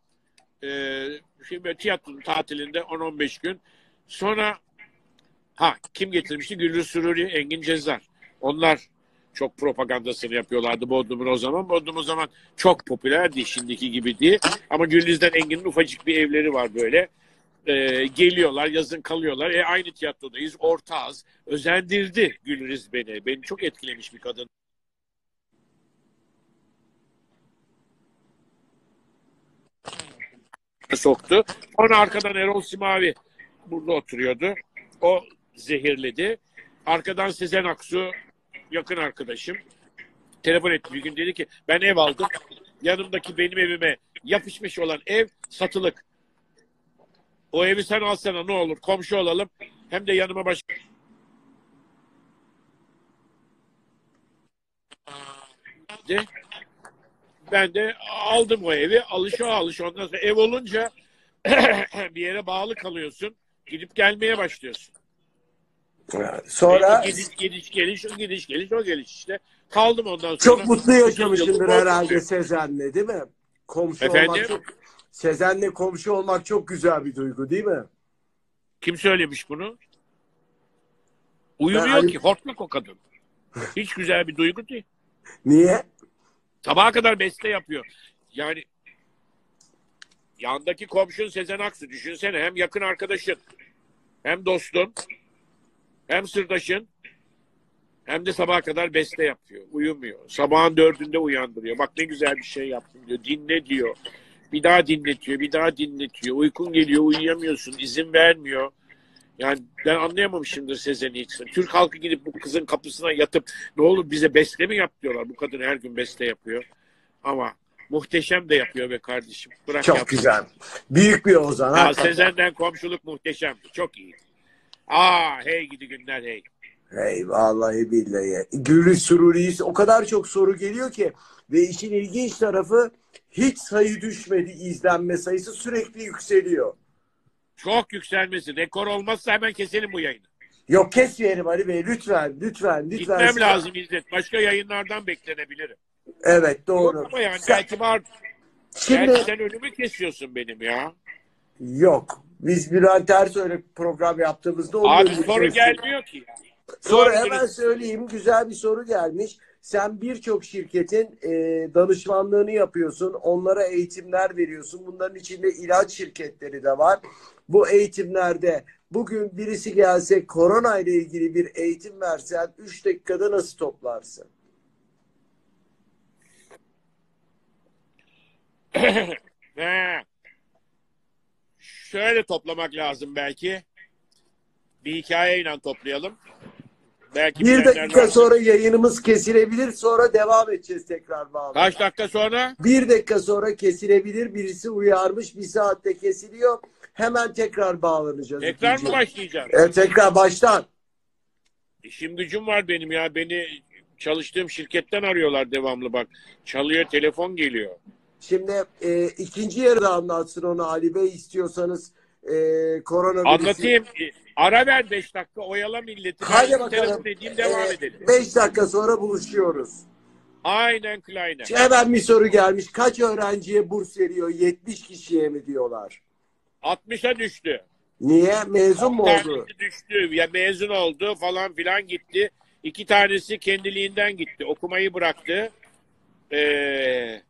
Ee, şimdi tiyatro tatilinde on on beş gün. Sonra ha kim getirmişti? Gülriz Süruri, Engin Cezar. Onlar çok propagandasını yapıyorlardı Bodrum'un o zaman. Bodrum o zaman çok popülerdi şimdiki gibi diye. Ama Gülriz'den Engin'in ufacık bir evleri var böyle. Ee, geliyorlar, yazın kalıyorlar. E, aynı tiyatrodayız, ortağız. Özendirdi Gülriz beni. Beni çok etkilemiş bir kadın. Soktu. Sonra arkadan Erol Simavi burada oturuyordu. O zehirledi. Arkadan Sezen Aksu, yakın arkadaşım, telefon etti bir gün, dedi ki ben ev aldım. Yanımdaki benim evime yapışmış olan ev satılık. O evi sen alsana ne olur, komşu olalım. Hem de yanıma başka de. Ben de aldım o evi. Alışa alışa. Ondan sonra ev olunca bir yere bağlı kalıyorsun. Gidip gelmeye başlıyorsun. Sonra gidiş gidiş geliş, o gidiş geliş, o geliş işte. Kaldım ondan sonra. Çok mutlu yaşamışsındır herhalde Sezen'le, değil mi? Komşu Efendim? olmak çok... Sezen'le komşu olmak çok güzel bir duygu, değil mi? Kim söylemiş bunu? Uyumuyor ben... ki. Hortlak o kadın. Hiç güzel bir duygu değil. Niye? Sabaha kadar beste yapıyor. Yani yandaki komşun Sezen Aksu. Düşünsene, hem yakın arkadaşın, hem dostun, hem sırdaşın, hem de sabaha kadar beste yapıyor. Uyumuyor. Sabahın dördünde uyandırıyor. Bak ne güzel bir şey yaptım diyor. Dinle diyor. Bir daha dinletiyor. Bir daha dinletiyor. Uykun geliyor. Uyuyamıyorsun. İzin vermiyor. Yani ben anlayamamışımdır Sezen'i hiç. Türk halkı gidip bu kızın kapısına yatıp ne olur bize beste mi yap diyorlar. Bu kadın her gün beste yapıyor. Ama muhteşem de yapıyor be kardeşim. Bırak Çok yapıyor. güzel. Büyük bir ozan. Ha, Sezen'den komşuluk muhteşem. Çok iyi. Aa hey gidi günler hey. Hey vallahi billahi. Gülü Sururi'yiz. O kadar çok soru geliyor ki. Ve işin ilginç tarafı hiç sayı düşmedi. İzlenme sayısı sürekli yükseliyor. Çok yükselmesi. Rekor olmazsa hemen keselim bu yayını. Yok kesmeyelim Ali Bey. Lütfen, lütfen, lütfen. Gitmem lütfen. lazım İzzet. Başka yayınlardan beklenebilirim. Evet, doğru. Yok ama yani sen... belki var. Şimdi... Belki sen önümü kesiyorsun benim ya. Yok. Biz Bülent Ersoy'la program yaptığımızda oluyor. Abi soru kesin. gelmiyor ki. Yani. Soru Doğru hemen söyleyeyim. Güzel bir soru gelmiş. Sen birçok şirketin e, danışmanlığını yapıyorsun. Onlara eğitimler veriyorsun. Bunların içinde ilaç şirketleri de var. Bu eğitimlerde bugün birisi gelse korona ile ilgili bir eğitim versen üç dakikada nasıl toplarsın? Şöyle toplamak lazım belki. Bir hikayeyle toplayalım. Belki bir dakika lazım. sonra yayınımız kesilebilir. Sonra devam edeceğiz tekrar bağlı. Kaç dakika sonra? Bir dakika sonra kesilebilir. Birisi uyarmış. Bir saatte kesiliyor. Hemen tekrar bağlanacağız. Tekrar ikinci. mı başlayacağız? E, tekrar baştan. İşim gücüm var benim ya. Beni çalıştığım şirketten arıyorlar devamlı bak. Çalıyor, telefon geliyor. Şimdi e, ikinci yarıda anlatsın onu Ali Bey istiyorsanız. E, koronavirüsü... Anlatayım. Ara ver beş dakika. Oyala milleti. Hadi bakalım. Dediğim, devam edelim. beş dakika sonra buluşuyoruz. Aynen Kleiner. Hemen bir soru gelmiş. Kaç öğrenciye burs veriyor? yetmiş kişiye mi diyorlar? altmışa düştü. Niye? Mezun mu oldu? Düştü. Ya mezun oldu falan filan gitti. İki tanesi kendiliğinden gitti. Okumayı bıraktı. Ee,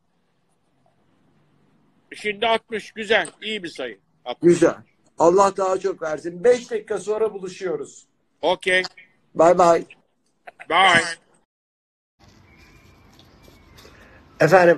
şimdi altmış. Güzel. İyi bir sayı. altmış. Güzel. Allah daha çok versin. beş dakika sonra buluşuyoruz. Okey. Bye bye. Bye. Efendim.